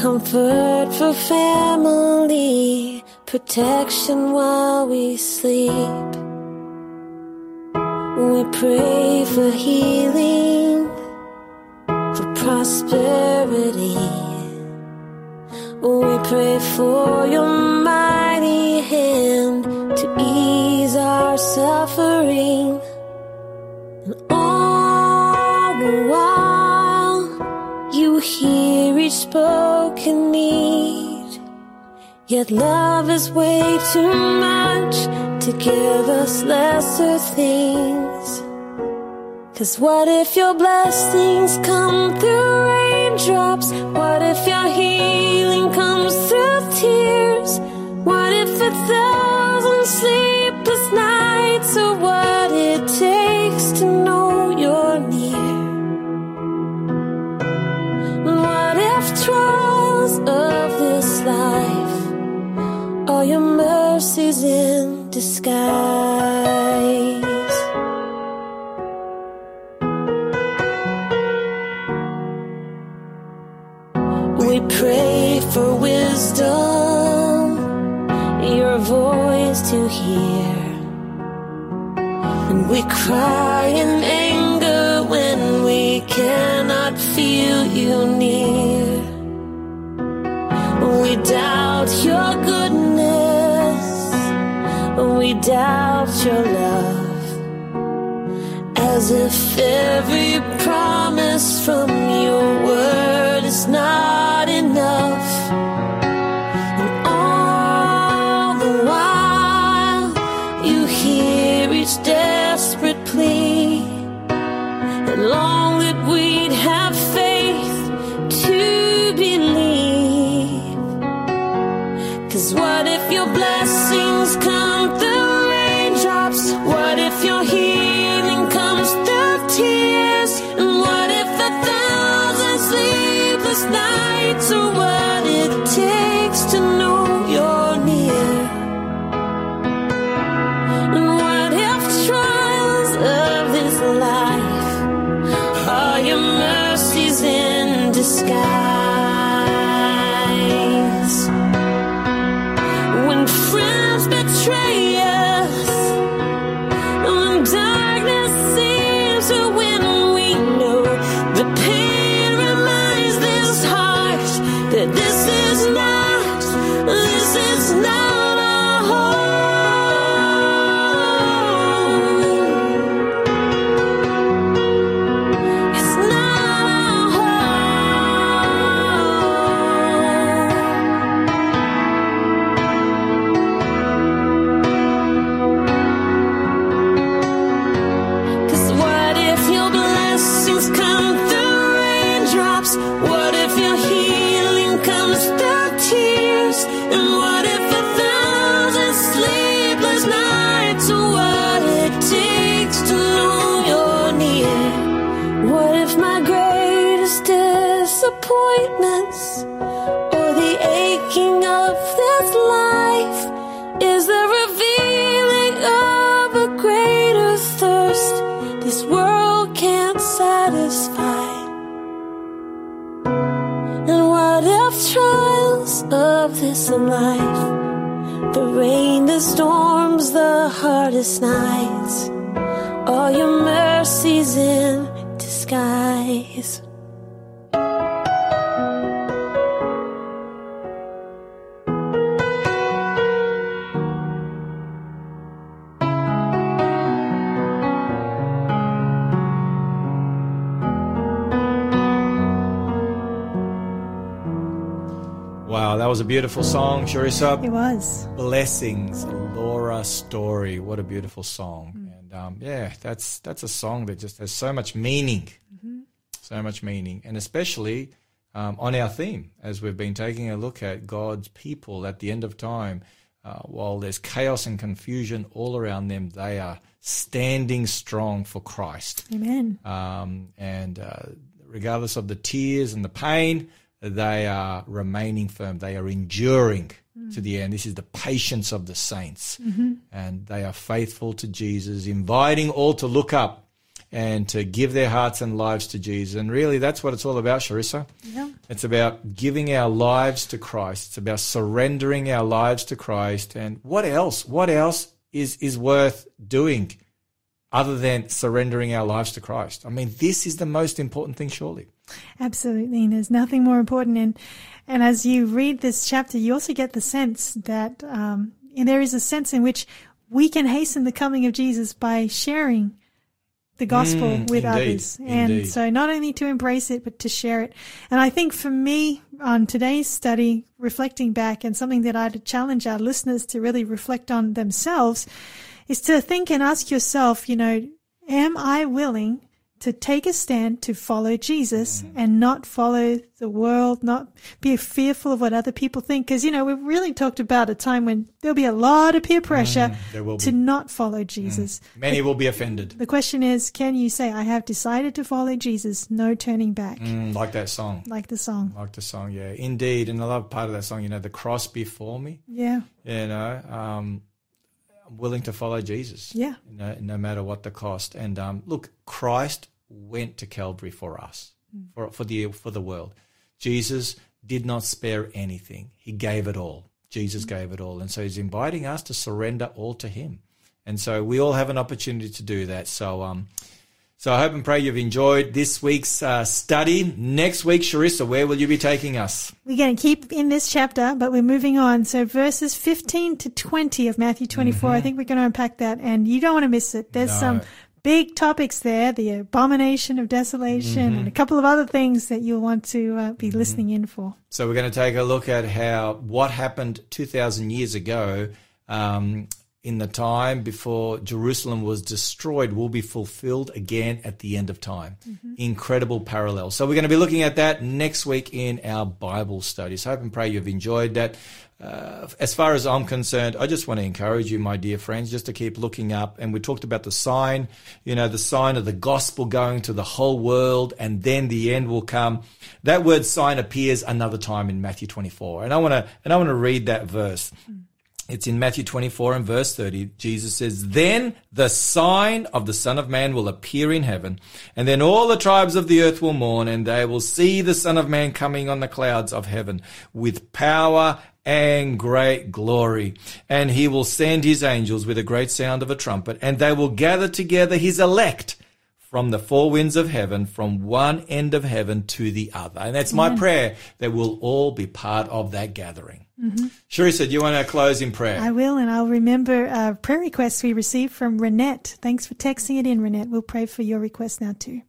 Comfort for family. Protection while we sleep. We pray for healing, for prosperity. We pray for your mighty hand to ease our suffering. And all the while, you hear each spoken need. Yet love is way too much to give us lesser things. 'Cause what if your blessings come through raindrops? What if your healing comes through tears? What if a 1,000 sleepless nights are what it takes to know you're near? What if trials of this life all your mercies in disguise? We pray for wisdom. Your a voice to hear, and we cry in anger when we cannot feel you near. We doubt your goodness, we doubt your love, as if every promise from your word is not enough. And all the while you hear each desperate plea, and long that we'd have faith to believe. 'Cause what if your blessings come through raindrops? What if your healing comes through tears? And what if the thousand sleepless nights are what it takes to know you're near? And what if trials of this life are your mercies in disguise? In life, the rain, the storms, the hardest nights, all your mercies in disguise. Was a beautiful song, Charissa. It was. Blessings, Laura Story. What a beautiful song. Mm. And yeah, that's a song that just has so much meaning, so much meaning, and especially on our theme as we've been taking a look at God's people at the end of time. While there's chaos and confusion all around them, they are standing strong for Christ. Amen. Regardless of the tears and the pain, they are remaining firm. They are enduring to the end. This is the patience of the saints. And they are faithful to Jesus, inviting all to look up and to give their hearts and lives to Jesus. And really, that's what it's all about, Charissa. Yeah. It's about giving our lives to Christ. It's about surrendering our lives to Christ. And what else? What else is worth doing other than surrendering our lives to Christ? I mean, this is the most important thing, surely. Absolutely, and there's nothing more important. And as you read this chapter, you also get the sense that there is a sense in which we can hasten the coming of Jesus by sharing the gospel with others. And so not only to embrace it, but to share it. And I think for me, on today's study, reflecting back, and something that I'd challenge our listeners to really reflect on themselves, is to think and ask yourself, you know, am I willing to take a stand to follow Jesus and not follow the world, not be fearful of what other people think? Because, you know, we've really talked about a time when there'll be a lot of peer pressure to not follow Jesus. Many will be offended. The question is, can you say, I have decided to follow Jesus, no turning back? Like that song. Like the song. Like the song, yeah. Indeed. And I love part of that song, you know, the cross before me. Yeah. You know, I'm willing to follow Jesus. Yeah. You know, no matter what the cost. And look, Christ went to Calvary for us, for the world. Jesus did not spare anything. He gave it all. Jesus gave it all. And so he's inviting us to surrender all to him. And so we all have an opportunity to do that. So I hope and pray you've enjoyed this week's study. Next week, Charissa, where will you be taking us? We're going to keep in this chapter, but we're moving on. So verses 15 to 20 of Matthew 24, I think we're going to unpack that, and you don't want to miss it. There's some big topics there, the abomination of desolation and a couple of other things that you'll want to be listening in for. So we're going to take a look at what happened 2,000 years ago in the time before Jerusalem was destroyed will be fulfilled again at the end of time. Incredible parallel. So we're going to be looking at that next week in our Bible studies. Hope and pray you've enjoyed that. As far as I'm concerned, I just want to encourage you, my dear friends, just to keep looking up. And we talked about the sign, the sign of the gospel going to the whole world, and then the end will come. That word sign appears another time in Matthew 24. And I want to read that verse. It's in Matthew 24 and verse 30. Jesus says, "Then the sign of the Son of Man will appear in heaven, and then all the tribes of the earth will mourn, and they will see the Son of Man coming on the clouds of heaven with power and great glory. And he will send his angels with a great sound of a trumpet, and they will gather together his elect from the four winds of heaven, from one end of heaven to the other." And that's my prayer, that we'll all be part of that gathering. Charissa, do you want to close in prayer? I will, and I'll remember a prayer request we received from Renette. Thanks for texting it in, Renette. We'll pray for your request now too.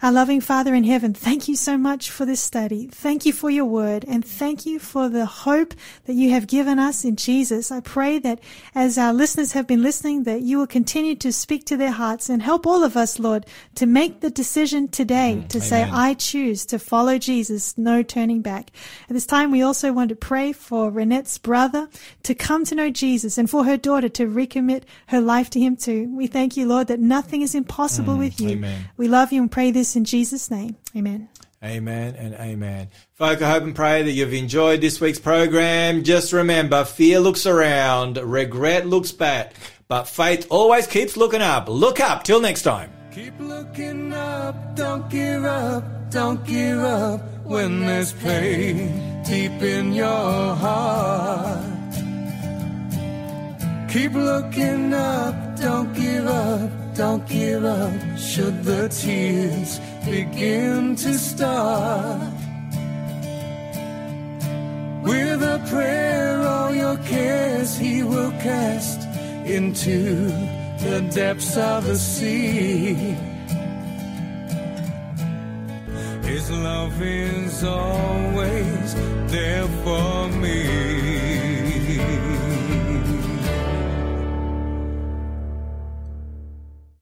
Our loving Father in heaven, thank you so much for this study. Thank you for your word, and thank you for the hope that you have given us in Jesus. I pray that as our listeners have been listening, that you will continue to speak to their hearts and help all of us, Lord, to make the decision today to say, I choose to follow Jesus, no turning back. At this time, we also want to pray for Renette's brother to come to know Jesus, and for her daughter to recommit her life to him too. We thank you, Lord, that nothing is impossible with you. Amen. We love you and pray this in Jesus' name. Amen. Amen and amen. Folk, I hope and pray that you've enjoyed this week's program. Just remember, fear looks around, regret looks back, but faith always keeps looking up. Look up. Till next time. Keep looking up, don't give up, don't give up. When there's pain deep in your heart, keep looking up, don't give up, don't give up. Should the tears begin to start, with a prayer all your cares he will cast into the depths of the sea. His love is all